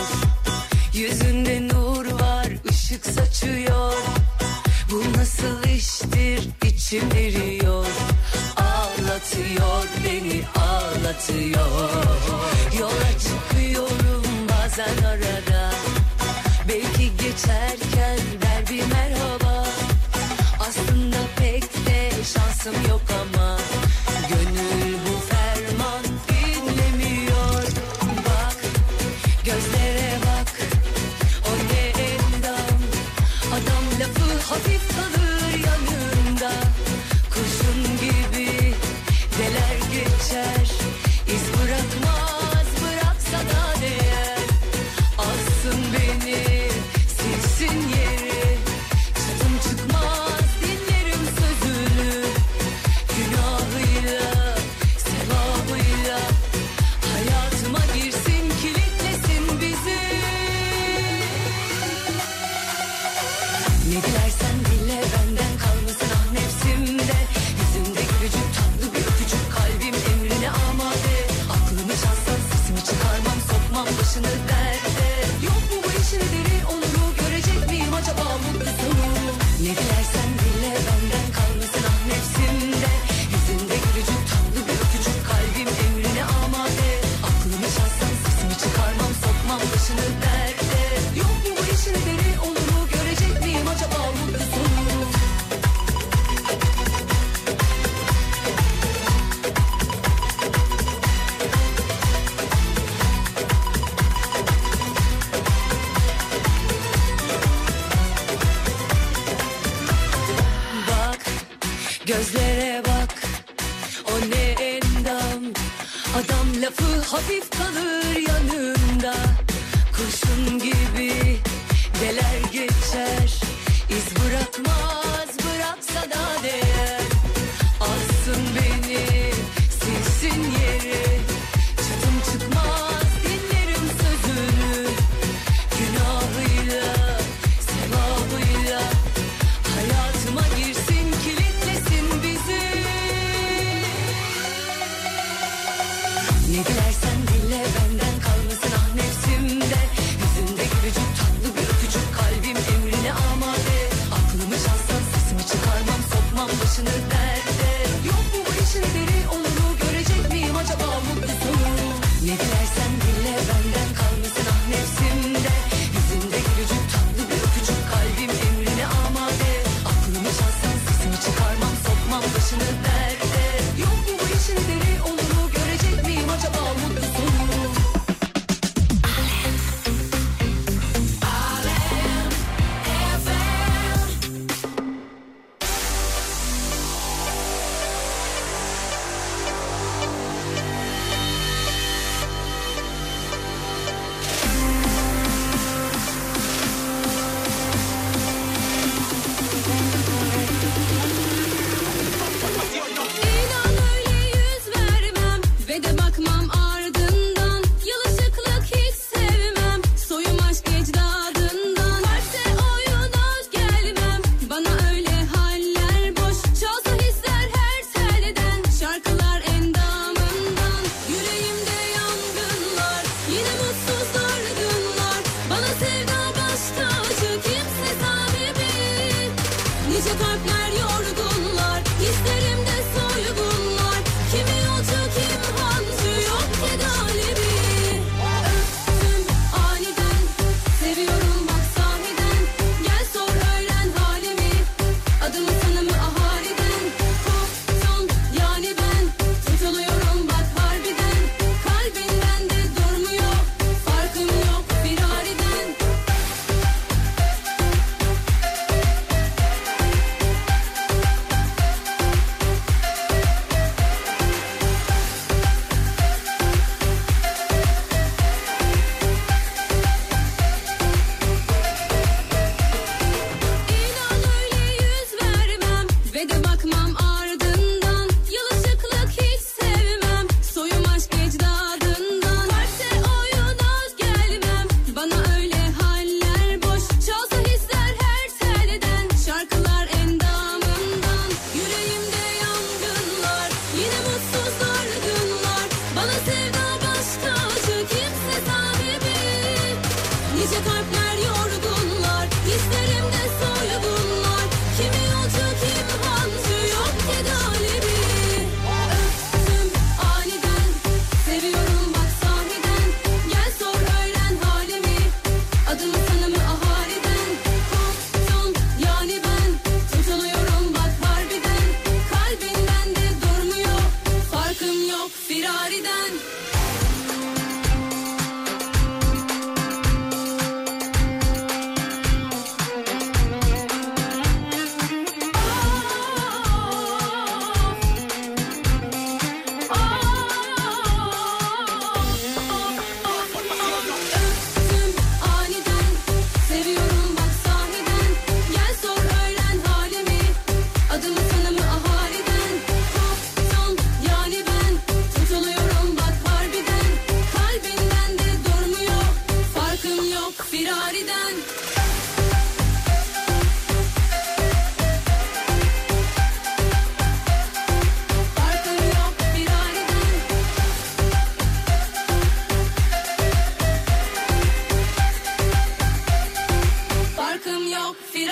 Yüzünde nur var, ışık saçıyor. Bu nasıl iştir, içim eriyor. Ağlatıyor beni, ağlatıyor. Yola çıkıyorum bazen arada. Belki geçerken der bir merhaba. Aslında pek de şansım yok ama gönül bu ferman dinlemiyor. Bak gözlere bak, o ne endam. Adam lafı hafif kalır yanında. Kurşun gibi deler geçer, iz bırakmaz, bıraksa da değer. Alsın beni, gözlere bak, o ne endam. Adam lafı hafif kalır yanında. Kurşun gibi deler geçer, iz bırakmaz, bıraksa da değer. Alsın beni, silsin yeri. Çıtım çıkmaz, dinlerim sözünü. Günahıyla, sevabıyla hayatıma girsin, derde. Yok mu bu işin deri, onuru görecek miyim acaba mutlu sonu? Ne dilersen dile, benden kalmasın ah nefsimde. Yüzümde gülücük, tatlı bir öpücük, kalbim emrine amade. Aklımı çalsan sesimi çıkarmam, sokmam başını derde. Yok mu bu işin deri, onuru görecek miyim acaba mutlu sonu?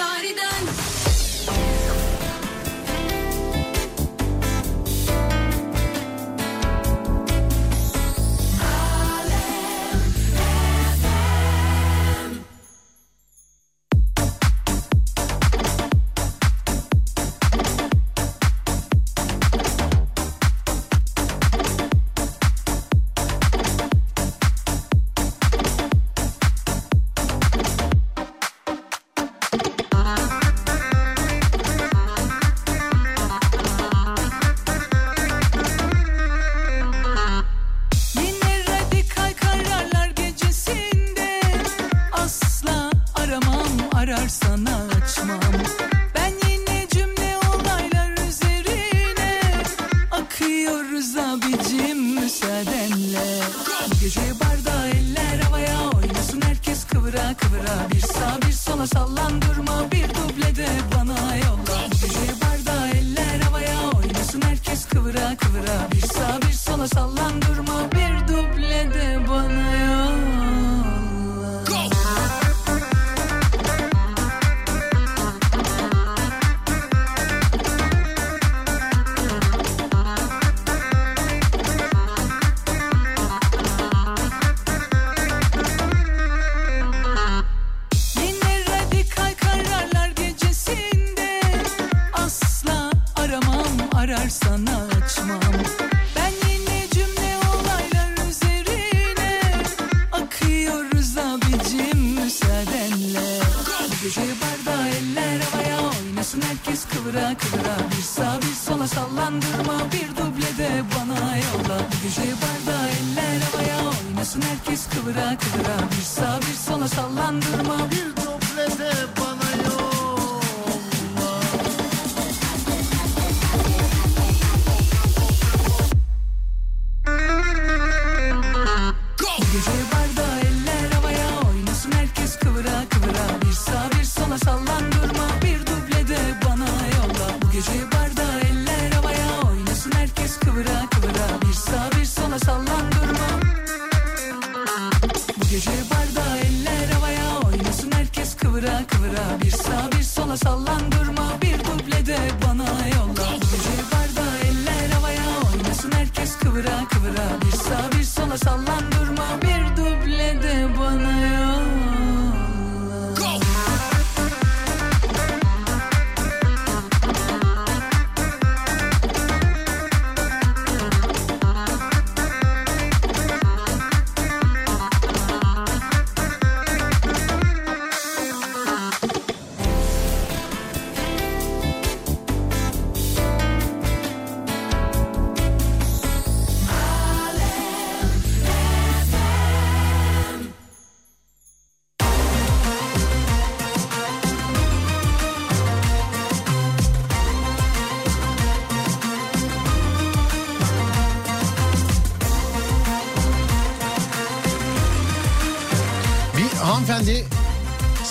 Tariden.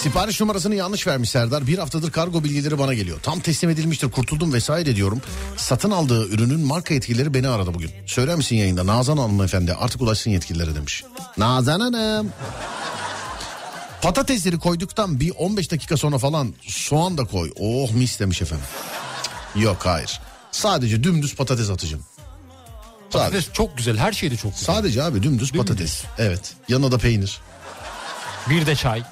Sipariş numarasını yanlış vermiş Serdar. Bir haftadır kargo bilgileri bana geliyor. Tam teslim edilmiştir, kurtuldum vesaire diyorum. Satın aldığı ürünün marka yetkilileri beni aradı bugün. Söyler misin yayında? Nazan Hanım efendi artık ulaşsın yetkililere demiş. Nazan Hanım. Patatesleri koyduktan bir 15 dakika sonra falan soğan da koy. Oh mis demiş efendim. Yok hayır. Sadece dümdüz patates atacağım. Patates sadece. Çok güzel, her şeyde çok güzel. Sadece abi dümdüz patates. Evet, yanına da peynir. Bir de çay.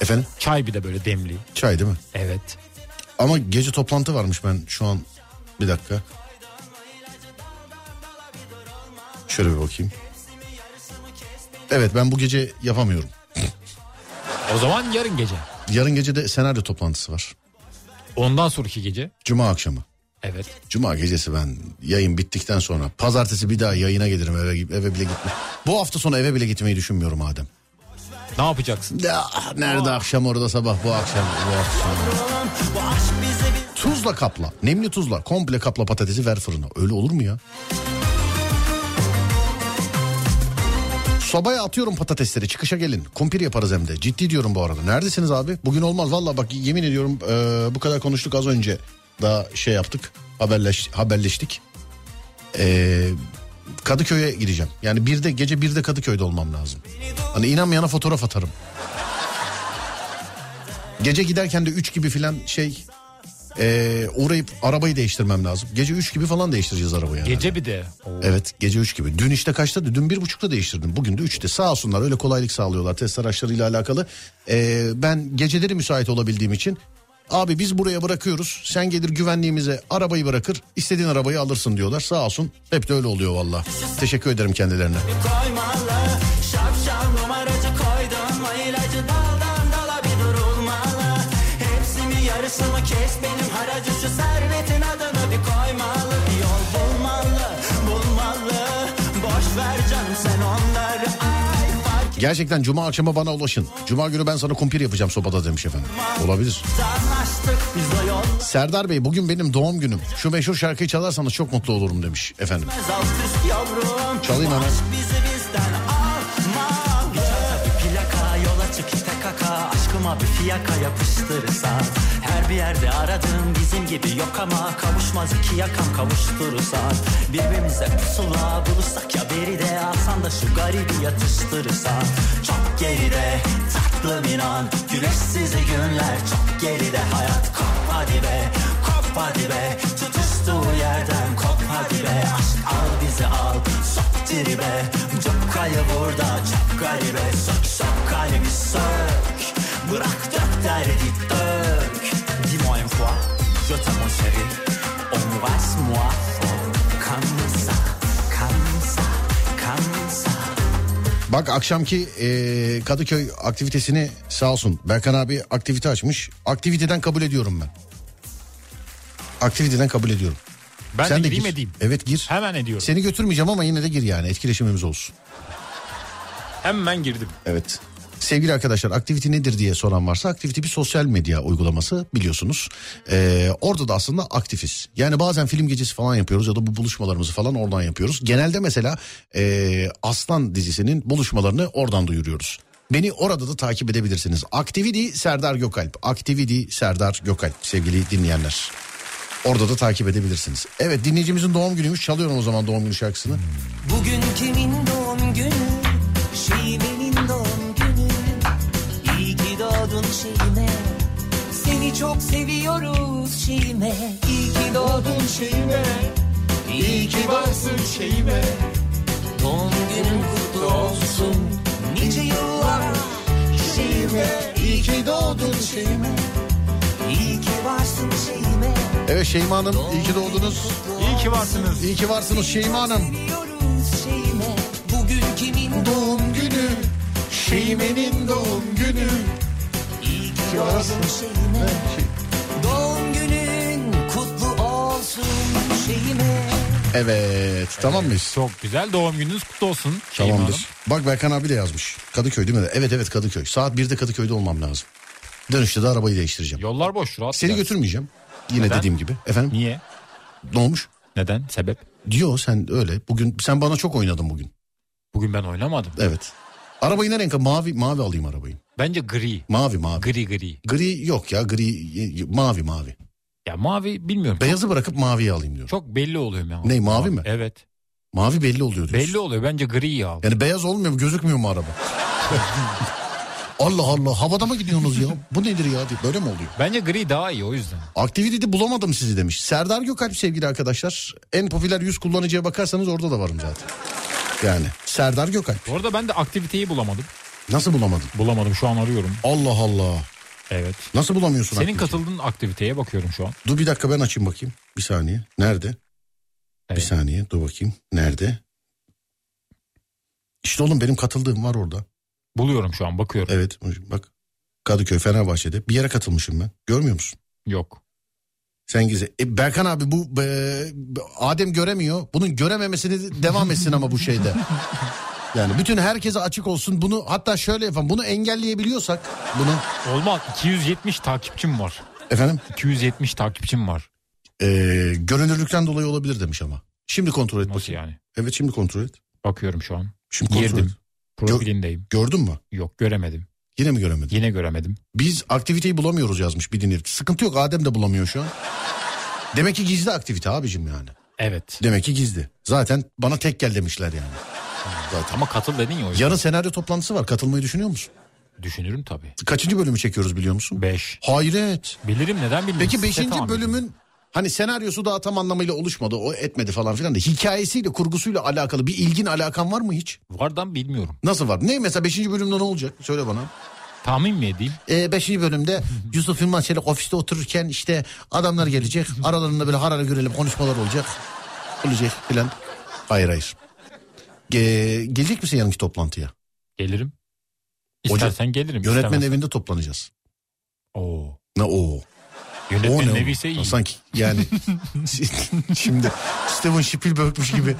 Efendim? Çay bir de böyle demli. Çay değil mi? Evet. Ama gece toplantı varmış, ben şu an bir dakika. Şöyle bir bakayım. Evet, ben bu gece yapamıyorum. O zaman yarın gece. Yarın gece de senaryo toplantısı var. Ondan sonraki gece? Cuma akşamı. Evet. Cuma gecesi ben yayın bittikten sonra pazartesi bir daha yayına gelirim, eve bile gitme. Bu hafta sonu eve bile gitmeyi düşünmüyorum Adem. Ne yapacaksın? Ya, nerede akşam orada sabah, bu akşam. Tuzla kapla. Nemli tuzla. Komple kapla patatesi, ver fırına. Öyle olur mu ya? Sobaya atıyorum patatesleri. Çıkışa gelin. Kumpir yaparız hem de. Ciddi diyorum bu arada. Neredesiniz abi? Bugün olmaz. Valla bak yemin ediyorum bu kadar konuştuk az önce. Daha şey yaptık. Haberleştik. Kadıköy'e gideceğim. Yani gece 1'de Kadıköy'de olmam lazım. Hani inanmayana fotoğraf atarım. Gece giderken de 3 gibi filan şey uğrayıp arabayı değiştirmem lazım. Gece 3 gibi falan değiştireceğiz arabayı. Yani. Gece bir de. Oo. Evet, gece 3 gibi. Dün işte kaçta? Dün 1.30'da değiştirdim. Bugün de 3'te. Sağ olsunlar, öyle kolaylık sağlıyorlar test araçlarıyla alakalı. Ben geceleri müsait olabildiğim için, abi biz buraya bırakıyoruz, sen gelir güvenliğimize arabayı bırakır, istediğin arabayı alırsın diyorlar. Sağ olsun, hep de öyle oluyor valla. Teşekkür ederim kendilerine. Kes benim haracı şu servetin adını bir koymalı, bir yol bulmalı, boş ver canım sen onları. Gerçekten cuma akşama bana ulaşın. Cuma günü ben sana kumpir yapacağım sobada demiş efendim. Olabilir. Serdar Bey, bugün benim doğum günüm. Şu meşhur şarkıyı çalarsanız çok mutlu olurum demiş efendim. Çalayım hemen. Aşkıma bir fiyaka yapıştırırsan, her bir yerde aradığım bizim gibi yok ama kavuşmaz iki yakam kavuşturursan, birbirimize pusula bulursak ya beri de alsan da şu garibi yatıştırırsan, çok geride tatlım inan, güneşsiz günler çok geride, hayat kop hadi be, kop hadi be, tutuştuğu yerden kop hadi be, aşk al bizi al sok diribe, cokayı burada çok garibe, sok sok kalemi sök, bırak dök derdi dök. Dis-moi une fois, je t'aime mon chéri, embrasse-moi fort, comme ça, comme ça, comme ça. Bak akşamki Kadıköy aktivitesini sağ olsun Berkan abi aktivite açmış. Aktiviteden kabul ediyorum ben. Aktiviteden kabul ediyorum. Ben sen de gireyim edeyim. Evet gir. Hemen ediyorum. Seni götürmeyeceğim ama yine de gir yani, etkileşimimiz olsun. Hemen girdim. Evet. Sevgili arkadaşlar, Activity nedir diye soran varsa, Activity bir sosyal medya uygulaması biliyorsunuz. Orada da aslında aktifiz. Yani bazen film gecesi falan yapıyoruz ya da bu buluşmalarımızı falan oradan yapıyoruz. Genelde mesela Aslan dizisinin buluşmalarını oradan duyuruyoruz. Beni orada da takip edebilirsiniz. Activity Serdar Gökalp. Activity Serdar Gökalp sevgili dinleyenler. Orada da takip edebilirsiniz. Evet, dinleyicimizin doğum günüymüş. Çalıyorum o zaman doğum günü şarkısını. Bugün kimin doğum günü? Şeyme'nin doğum günü. İyi ki doğdun Şeyme. Seni çok seviyoruz Şeyme. İyi ki doğdun Şeyme. İyi ki varsın Şeyme. Doğum günün kutlu olsun. Nice yıllar Şeyme. İyi ki doğdun Şeyme. İyi ki varsın Şeyme. Evet Şeyma Hanım, iyi ki doğdunuz. İyi ki varsınız. İyi ki varsınız Şeyma Hanım. Şeyme. Bugün kimin doğum günü? Şeyme'nin doğum günü. İyi ki varsın Şeyme. Doğum günün kutlu olsun Şeyme. Evet, tamam mıyız? Çok güzel, doğum gününüz kutlu olsun Şeyma Hanım. Tamamdır. Bak Berkan abi de yazmış. Kadıköy değil mi? Evet Kadıköy. Saat 1'de Kadıköy'de olmam lazım. Dönüşte de arabayı değiştireceğim. Yollar boş, rahat. Seni götürmeyeceğim. Yine neden? Dediğim gibi. Efendim? Niye? Ne olmuş? Neden? Sebep? Diyor sen öyle. Bugün sen bana çok oynadın bugün. Bugün ben oynamadım. Evet. Arabayı ne renk? Mavi alayım arabayı. Bence gri. Mavi. Gri. Gri yok ya. Gri mavi. Ya mavi bilmiyorum. Beyazı bırakıp maviyi alayım diyorum. Çok belli oluyor ya. Ne mavi mi? Evet. Mavi belli oluyor diyorsun. Belli oluyor. Bence griyi al. Yani beyaz olmuyor mu? Gözükmüyor mu araba? Allah havada mı gidiyorsunuz ya? Bu nedir ya? Böyle mi oluyor? Bence gri daha iyi, o yüzden. Activity'de bulamadım sizi demiş. Serdar Gökalp sevgili arkadaşlar. En popüler 100 kullanıcıya bakarsanız orada da varım zaten. Yani Serdar Gökalp. Orada ben de aktiviteyi bulamadım. Nasıl bulamadın? Bulamadım, şu an arıyorum. Allah. Evet. Nasıl bulamıyorsun? Senin katıldığın aktiviteye bakıyorum şu an. Dur bir dakika, ben açayım bakayım. Bir saniye. Nerede? Evet. Bir saniye dur bakayım. Nerede? İşte oğlum benim katıldığım var orada. Buluyorum şu an, bakıyorum. Evet bak, Kadıköy Fenerbahçe'de bir yere katılmışım ben. Görmüyor musun? Yok. Sen güzel. Berkan abi bu Adem göremiyor. Bunun görememesini devam etsin ama bu şeyde. Yani bütün herkese açık olsun. Bunu hatta şöyle yapalım. Bunu engelleyebiliyorsak bunu. Olmaz, 270 takipçim var. Efendim? 270 takipçim var. Görünürlükten dolayı olabilir demiş ama. Şimdi kontrol et. Nasıl bakayım. Yani? Evet şimdi kontrol et. Bakıyorum şu an. Şimdi kontrol et. Profilindeyim. Gördün mü? Yok, göremedim. Yine mi göremedin? Yine göremedim. Biz aktiviteyi bulamıyoruz yazmış bir dinleyici. Sıkıntı yok, Adem de bulamıyor şu an. Demek ki gizli aktivite abicim yani. Evet. Demek ki gizli. Zaten bana tek gel demişler yani. Zaten. Ama katıl dedin ya. Yarın senaryo toplantısı var, katılmayı düşünüyor musun? Düşünürüm tabii. Kaçıncı bölümü çekiyoruz biliyor musun? 5. Hayret. Bilirim, neden bilmiyorum. Peki 5. bölümün hani senaryosu daha tam anlamıyla oluşmadı, o etmedi falan filan da hikayesiyle, kurgusuyla alakalı bir ilgin, alakan var mı hiç? Vardan bilmiyorum. Nasıl var? Ne mesela 5. bölümde ne olacak? Söyle bana. Tahmin mi edeyim? 5. bölümde Yusuf Yılmaz Çelik ofiste otururken işte adamlar gelecek. Aralarında böyle harara görelim konuşmalar olacak. Olacak filan. Hayır. Gelecek misin yarınki toplantıya? Gelirim. İstersen gelirim. Yönetmen istemezsen. Evinde toplanacağız. Oo. Ne o? Yönetmenin evi ise iyi. Sanki yani şimdi Steven Spielberg'miş gibi.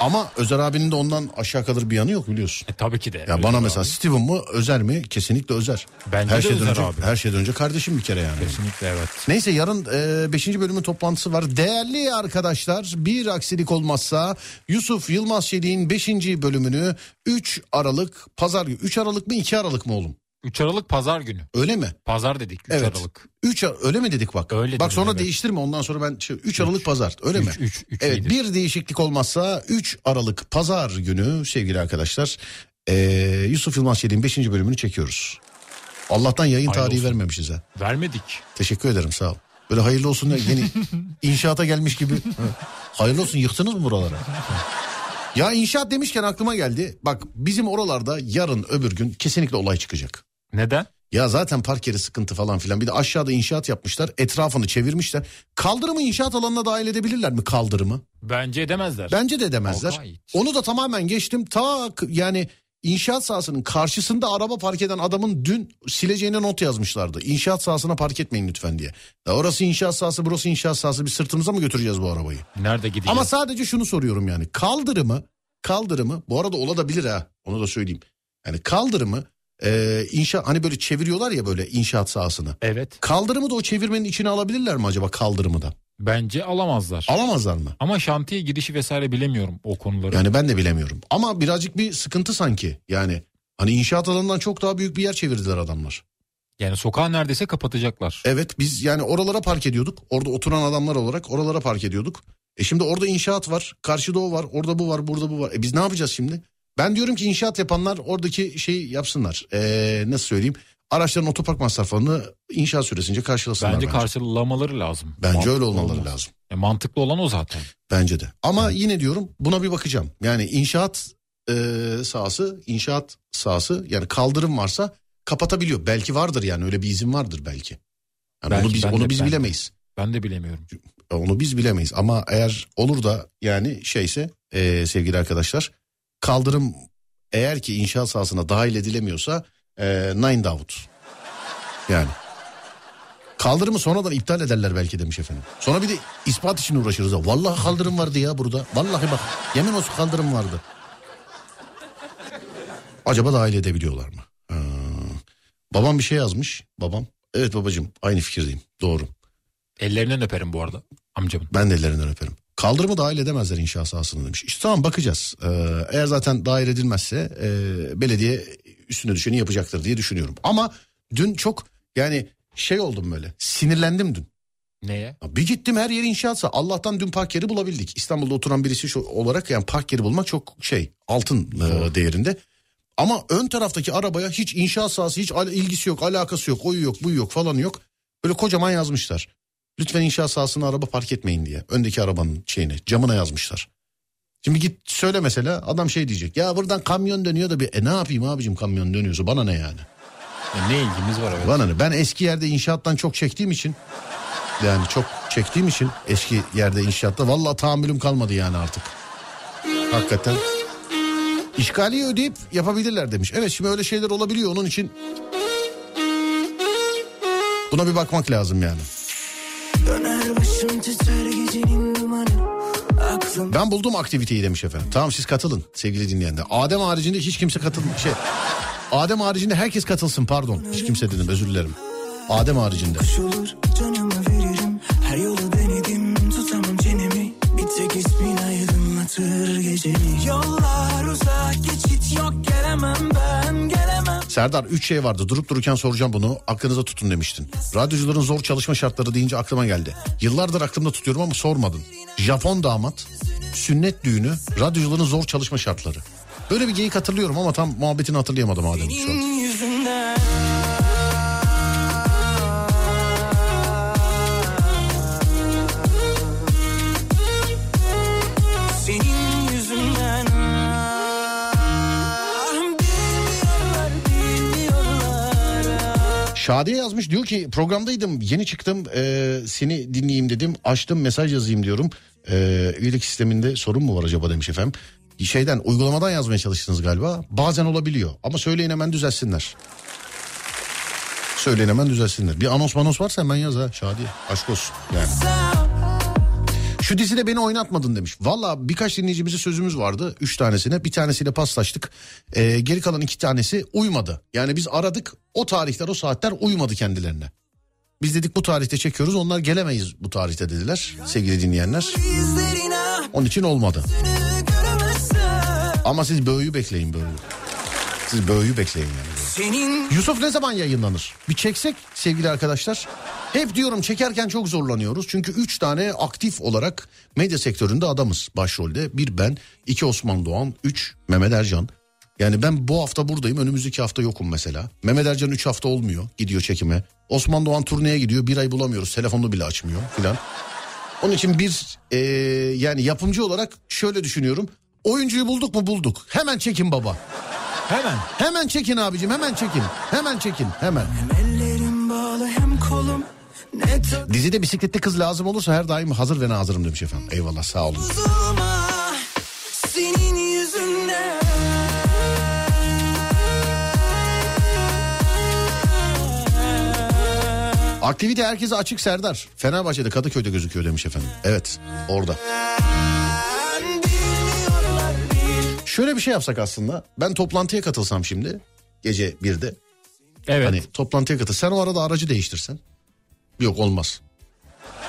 Ama Özer abinin de ondan aşağı kalır bir yanı yok biliyorsun. Tabii ki de. Ya bana mesela abi. Steven mı Özer mi? Kesinlikle Özer. Bence her de şeyden Özer önce, abi. Her şeyden önce kardeşim bir kere yani. Kesinlikle evet. Neyse yarın 5. bölümün toplantısı var. Değerli arkadaşlar, bir aksilik olmazsa Yusuf Yılmaz Çelik'in 5. bölümünü 3 Aralık Pazar günü. 3 Aralık mı 2 Aralık mı oğlum? 3 Aralık Pazar günü. Öyle mi? Pazar dedik 3 evet. Aralık. 3 öyle mi dedik bak? Öyle bak sonra evet. Değiştirme ondan sonra ben 3 Aralık Pazar öyle mi? 3 evet iyidir. Bir değişiklik olmazsa 3 Aralık Pazar günü sevgili arkadaşlar Yusuf Yılmaz Çelik'in 5. bölümünü çekiyoruz. Allah'tan yayın hayırlı tarihi olsun. Vermemişiz ha. Vermedik. Teşekkür ederim sağ ol. Böyle hayırlı olsun yeni inşaata gelmiş gibi. Hayırlı olsun, yıktınız mı buralara? Ya inşaat demişken aklıma geldi. Bak bizim oralarda yarın öbür gün kesinlikle olay çıkacak. Neden? Ya zaten park yeri sıkıntı falan filan. Bir de aşağıda inşaat yapmışlar. Etrafını çevirmişler. Kaldırımı inşaat alanına dahil edebilirler mi kaldırımı? Bence edemezler. Bence de edemezler. Okay. Onu da tamamen geçtim. Yani inşaat sahasının karşısında araba park eden adamın dün sileceğine not yazmışlardı. İnşaat sahasına park etmeyin lütfen diye. Ya orası inşaat sahası, burası inşaat sahası. Biz sırtımıza mı götüreceğiz bu arabayı? Nerede gideceğiz? Ama sadece şunu soruyorum yani. Kaldırımı bu arada olabilir ha. Onu da söyleyeyim. Yani kaldırımı inşaat hani böyle çeviriyorlar ya böyle inşaat sahasını. Evet. Kaldırımı da o çevirmenin içine alabilirler mi acaba kaldırımı da? Bence alamazlar. Alamazlar mı? Ama şantiye gidişi vesaire bilemiyorum o konuları. Yani ben de bilemiyorum. Ama birazcık bir sıkıntı sanki. Yani hani inşaat alanından çok daha büyük bir yer çevirdiler adamlar. Yani sokağı neredeyse kapatacaklar. Evet biz yani oralara park ediyorduk. Orada oturan adamlar olarak oralara park ediyorduk. Şimdi orada inşaat var. Karşıda o var. Orada bu var. Burada bu var. Biz ne yapacağız şimdi? Ben diyorum ki inşaat yapanlar oradaki şeyi yapsınlar. Nasıl söyleyeyim? Araçların otopark masraflarını inşaat süresince karşılasınlar. Bence karşılamaları lazım. Bence mantıklı öyle olmaları lazım. Mantıklı olan o zaten. Bence de. Ama evet. Yine diyorum buna bir bakacağım. Yani inşaat sahası yani kaldırım varsa kapatabiliyor. Belki vardır yani öyle bir izin vardır belki. Yani belki onu biz bilemeyiz. Ben de bilemiyorum. Onu biz bilemeyiz ama eğer olur da yani şeyse sevgili arkadaşlar kaldırım eğer ki inşaat sahasına dahil edilemiyorsa nine out. Yani kaldırımı sonradan iptal ederler belki demiş efendim. Sonra bir de ispat için uğraşırız ya. Vallahi kaldırım vardı ya burada. Vallahi bak yemin olsun kaldırım vardı. Acaba dahil edebiliyorlar mı? Babam bir şey yazmış. Babam. Evet babacığım aynı fikirdeyim. Doğru. Ellerinden öperim bu arada amcamın. Ben de ellerinden öperim. Kaldırımı dahil edemezler inşaat sahasına demiş. İşte tamam bakacağız. Eğer zaten dahil edilmezse belediye üstüne düşeni yapacaktır diye düşünüyorum. Ama dün çok yani şey oldum böyle sinirlendim dün. Neye? Bir gittim her yeri inşaat sahası. Allah'tan dün park yeri bulabildik. İstanbul'da oturan birisi olarak yani park yeri bulmak çok şey altın değerinde. Ama ön taraftaki arabaya hiç inşaat sahası hiç ilgisi yok alakası yok o yok bu yok falan yok. Böyle kocaman yazmışlar. Lütfen inşaat sahasına araba park etmeyin diye. Öndeki arabanın şeyine camına yazmışlar. Şimdi git söyle mesela adam şey diyecek. Ya buradan kamyon dönüyor da ne yapayım abicim kamyon dönüyorsa bana ne yani? Ya ne ilgimiz var abi? Bana ne? Ben eski yerde inşaattan çok çektiğim için. Yani çok çektiğim için eski yerde inşaatta. Vallahi tahammülüm kalmadı yani artık. Hakikaten. İşgaliyi ödeyip yapabilirler demiş. Evet şimdi öyle şeyler olabiliyor onun için. Buna bir bakmak lazım yani. Ben buldum aktiviteyi demiş efendim. Tamam siz katılın sevgili dinleyenler. Adem haricinde hiç kimse katılmıyor. Adem haricinde herkes katılsın pardon. Hiç kimse dedim özür dilerim. Adem haricinde. Serdar 3 şey vardı durup dururken soracağım bunu aklınıza tutun demiştin. Radyocuların zor çalışma şartları deyince aklıma geldi. Yıllardır aklımda tutuyorum ama sormadın. Japon damat, sünnet düğünü, radyocuların zor çalışma şartları. Böyle bir geyik hatırlıyorum ama tam muhabbetini hatırlayamadım Adem şu an. Şadiye yazmış, diyor ki programdaydım, yeni çıktım, seni dinleyeyim dedim, açtım mesaj yazayım diyorum. Üyelik sisteminde sorun mu var acaba demiş efendim. Şeyden, uygulamadan yazmaya çalıştınız galiba. Bazen olabiliyor ama söyleyin hemen düzelsinler. Söyleyin hemen düzelsinler. Bir anons varsa hemen yaz ha Şadiye. Aşk olsun yani. Şu dizide beni oynatmadın demiş. Valla birkaç dinleyicimize sözümüz vardı. 3 tanesine, bir tanesiyle paslaştık. Geri kalan 2 tanesi uymadı. Yani biz aradık, o tarihler, o saatler uymadı kendilerine. Biz dedik bu tarihte çekiyoruz, onlar gelemeyiz bu tarihte dediler sevgili dinleyenler. Onun için olmadı. Ama siz böyüyü bekleyin böyle. Siz böyüyü bekleyin yani. Senin... Yusuf ne zaman yayınlanır? Bir çeksek sevgili arkadaşlar. Hep diyorum çekerken çok zorlanıyoruz. Çünkü 3 tane aktif olarak medya sektöründe adamız başrolde. 1 ben, 2 Osman Doğan, 3 Mehmet Ercan. Yani ben bu hafta buradayım, önümüzdeki hafta yokum mesela. Mehmet Ercan 3 hafta olmuyor, gidiyor çekime. Osman Doğan turneye gidiyor, bir ay bulamıyoruz, telefonunu bile açmıyor filan. Onun için bir yani yapımcı olarak şöyle düşünüyorum. Oyuncuyu bulduk mu? Bulduk. Hemen çekin baba. Hemen. Hemen çekin abicim, hemen çekin. Hemen çekin, hemen. Hem bağlı, hem kolum, dizide bisikletli kız lazım olursa her daim hazır ve nazırım demiş efendim. Eyvallah, sağ olun. Uzuma, senin yüzünden. Aktivite herkese açık Serdar. Fenerbahçe'de, Kadıköy'de gözüküyor demiş efendim. Evet, orada. Şöyle bir şey yapsak aslında. Ben toplantıya katılsam şimdi. Gece 1'de. Evet. Hani toplantıya katıl. Sen o arada aracı değiştirsen. Yok, olmaz.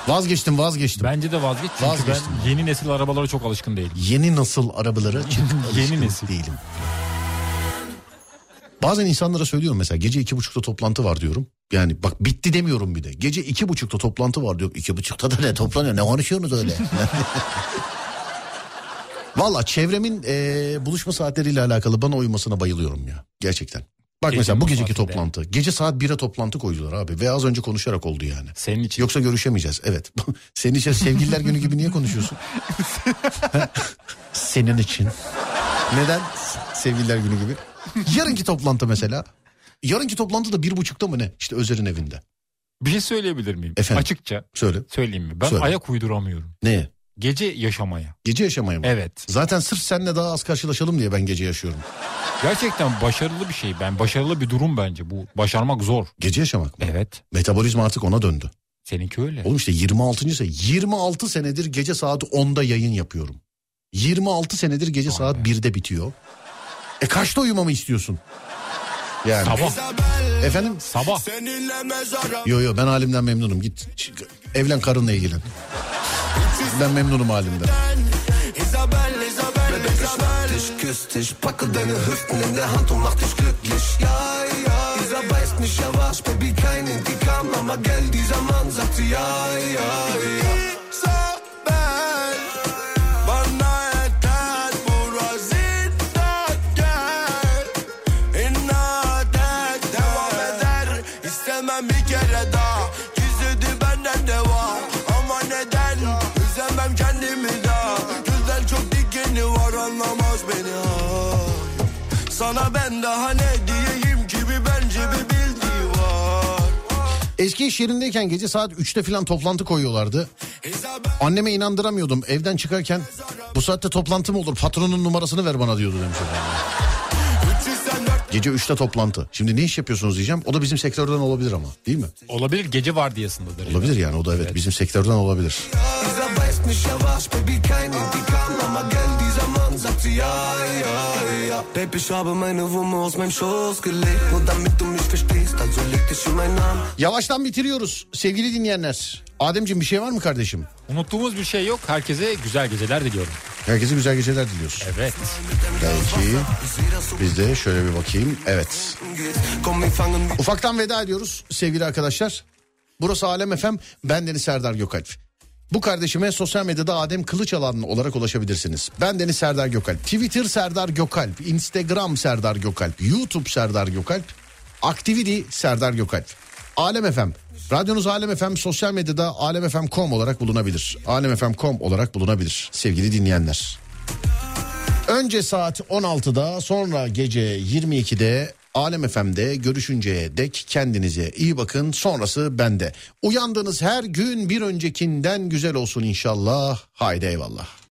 Vazgeçtim. Bence de vazgeç. Çünkü vazgeçtim. Ben yeni nesil arabalara çok alışkın değilim. Yeni nasıl arabalara çok alışkın nesil değilim. Bazen insanlara söylüyorum mesela. Gece 2.30'da toplantı var diyorum. Yani bak, bitti demiyorum bir de. Gece 2.30'da toplantı var diyorum. 2.30'da da ne toplanıyor? Ne konuşuyorsunuz öyle? Valla çevremin buluşma saatleriyle alakalı bana uymasına bayılıyorum ya. Gerçekten. Bak gece mesela bu geceki toplantı. Gece saat 1'e toplantı koydular abi. Ve az önce konuşarak oldu yani. Senin için. Yoksa görüşemeyeceğiz. Evet. Senin için sevgililer günü gibi niye konuşuyorsun? Senin için. Neden? Sevgililer günü gibi. Yarınki toplantı mesela. Yarınki toplantı da 1.30'da mı ne? İşte Özer'in evinde. Bir şey söyleyebilir miyim? Efendim? Açıkça. Söyle. Söyleyeyim mi? Ben ayak uyduramıyorum. Neye? Gece yaşamaya. Gece yaşamaya mı? Evet. Zaten sırf seninle daha az karşılaşalım diye ben gece yaşıyorum. Gerçekten başarılı bir şey. Başarılı bir durum bence bu. Başarmak zor. Gece yaşamak mı? Evet. Metabolizma artık ona döndü. Seninki öyle. Oğlum işte 26 senedir gece saat 10'da yayın yapıyorum. 26 senedir gece saat 1'de bitiyor. Kaçta uyumamı istiyorsun? Yani. Sabah. Efendim? Sabah. Yo ben halimden memnunum. Git evlen, karınla ilgilen. Ben memnunum halimden. Eski iş yerindeyken gece saat 3'te falan toplantı koyuyorlardı. Anneme inandıramıyordum, evden çıkarken bu saatte toplantı mı olur, patronun numarasını ver bana diyordu demiş. Gece 3'te toplantı. Şimdi ne iş yapıyorsunuz diyeceğim. O da bizim sektörden olabilir ama, değil mi? Olabilir, gece vardiyasındadır. Olabilir yani, o da evet, bizim sektörden olabilir. Yavaştan bitiriyoruz sevgili dinleyenler. Ademciğim, bir şey var mı kardeşim? Unuttuğumuz bir şey yok. Herkese güzel geceler diliyorum. Herkese güzel geceler diliyoruz. Evet. Belki biz de şöyle bir bakayım. Evet. Ufaktan veda ediyoruz sevgili arkadaşlar. Burası Alem FM. Ben Deniz Serdar Gökalp. Bu kardeşime sosyal medyada Adem Kılıçalan olarak ulaşabilirsiniz. Ben Deniz Serdar Gökalp. Twitter Serdar Gökalp. Instagram Serdar Gökalp. YouTube Serdar Gökalp. Activity Serdar Gökalp. Alem FM. Radyonuz Alem FM. Sosyal medyada alemfm.com olarak bulunabilir. Alemfm.com olarak bulunabilir sevgili dinleyenler. Önce saat 16'da, sonra gece 22'de Alem FM'de görüşünceye dek kendinize iyi bakın. Sonrası bende. Uyandığınız her gün bir öncekinden güzel olsun inşallah. Haydi eyvallah.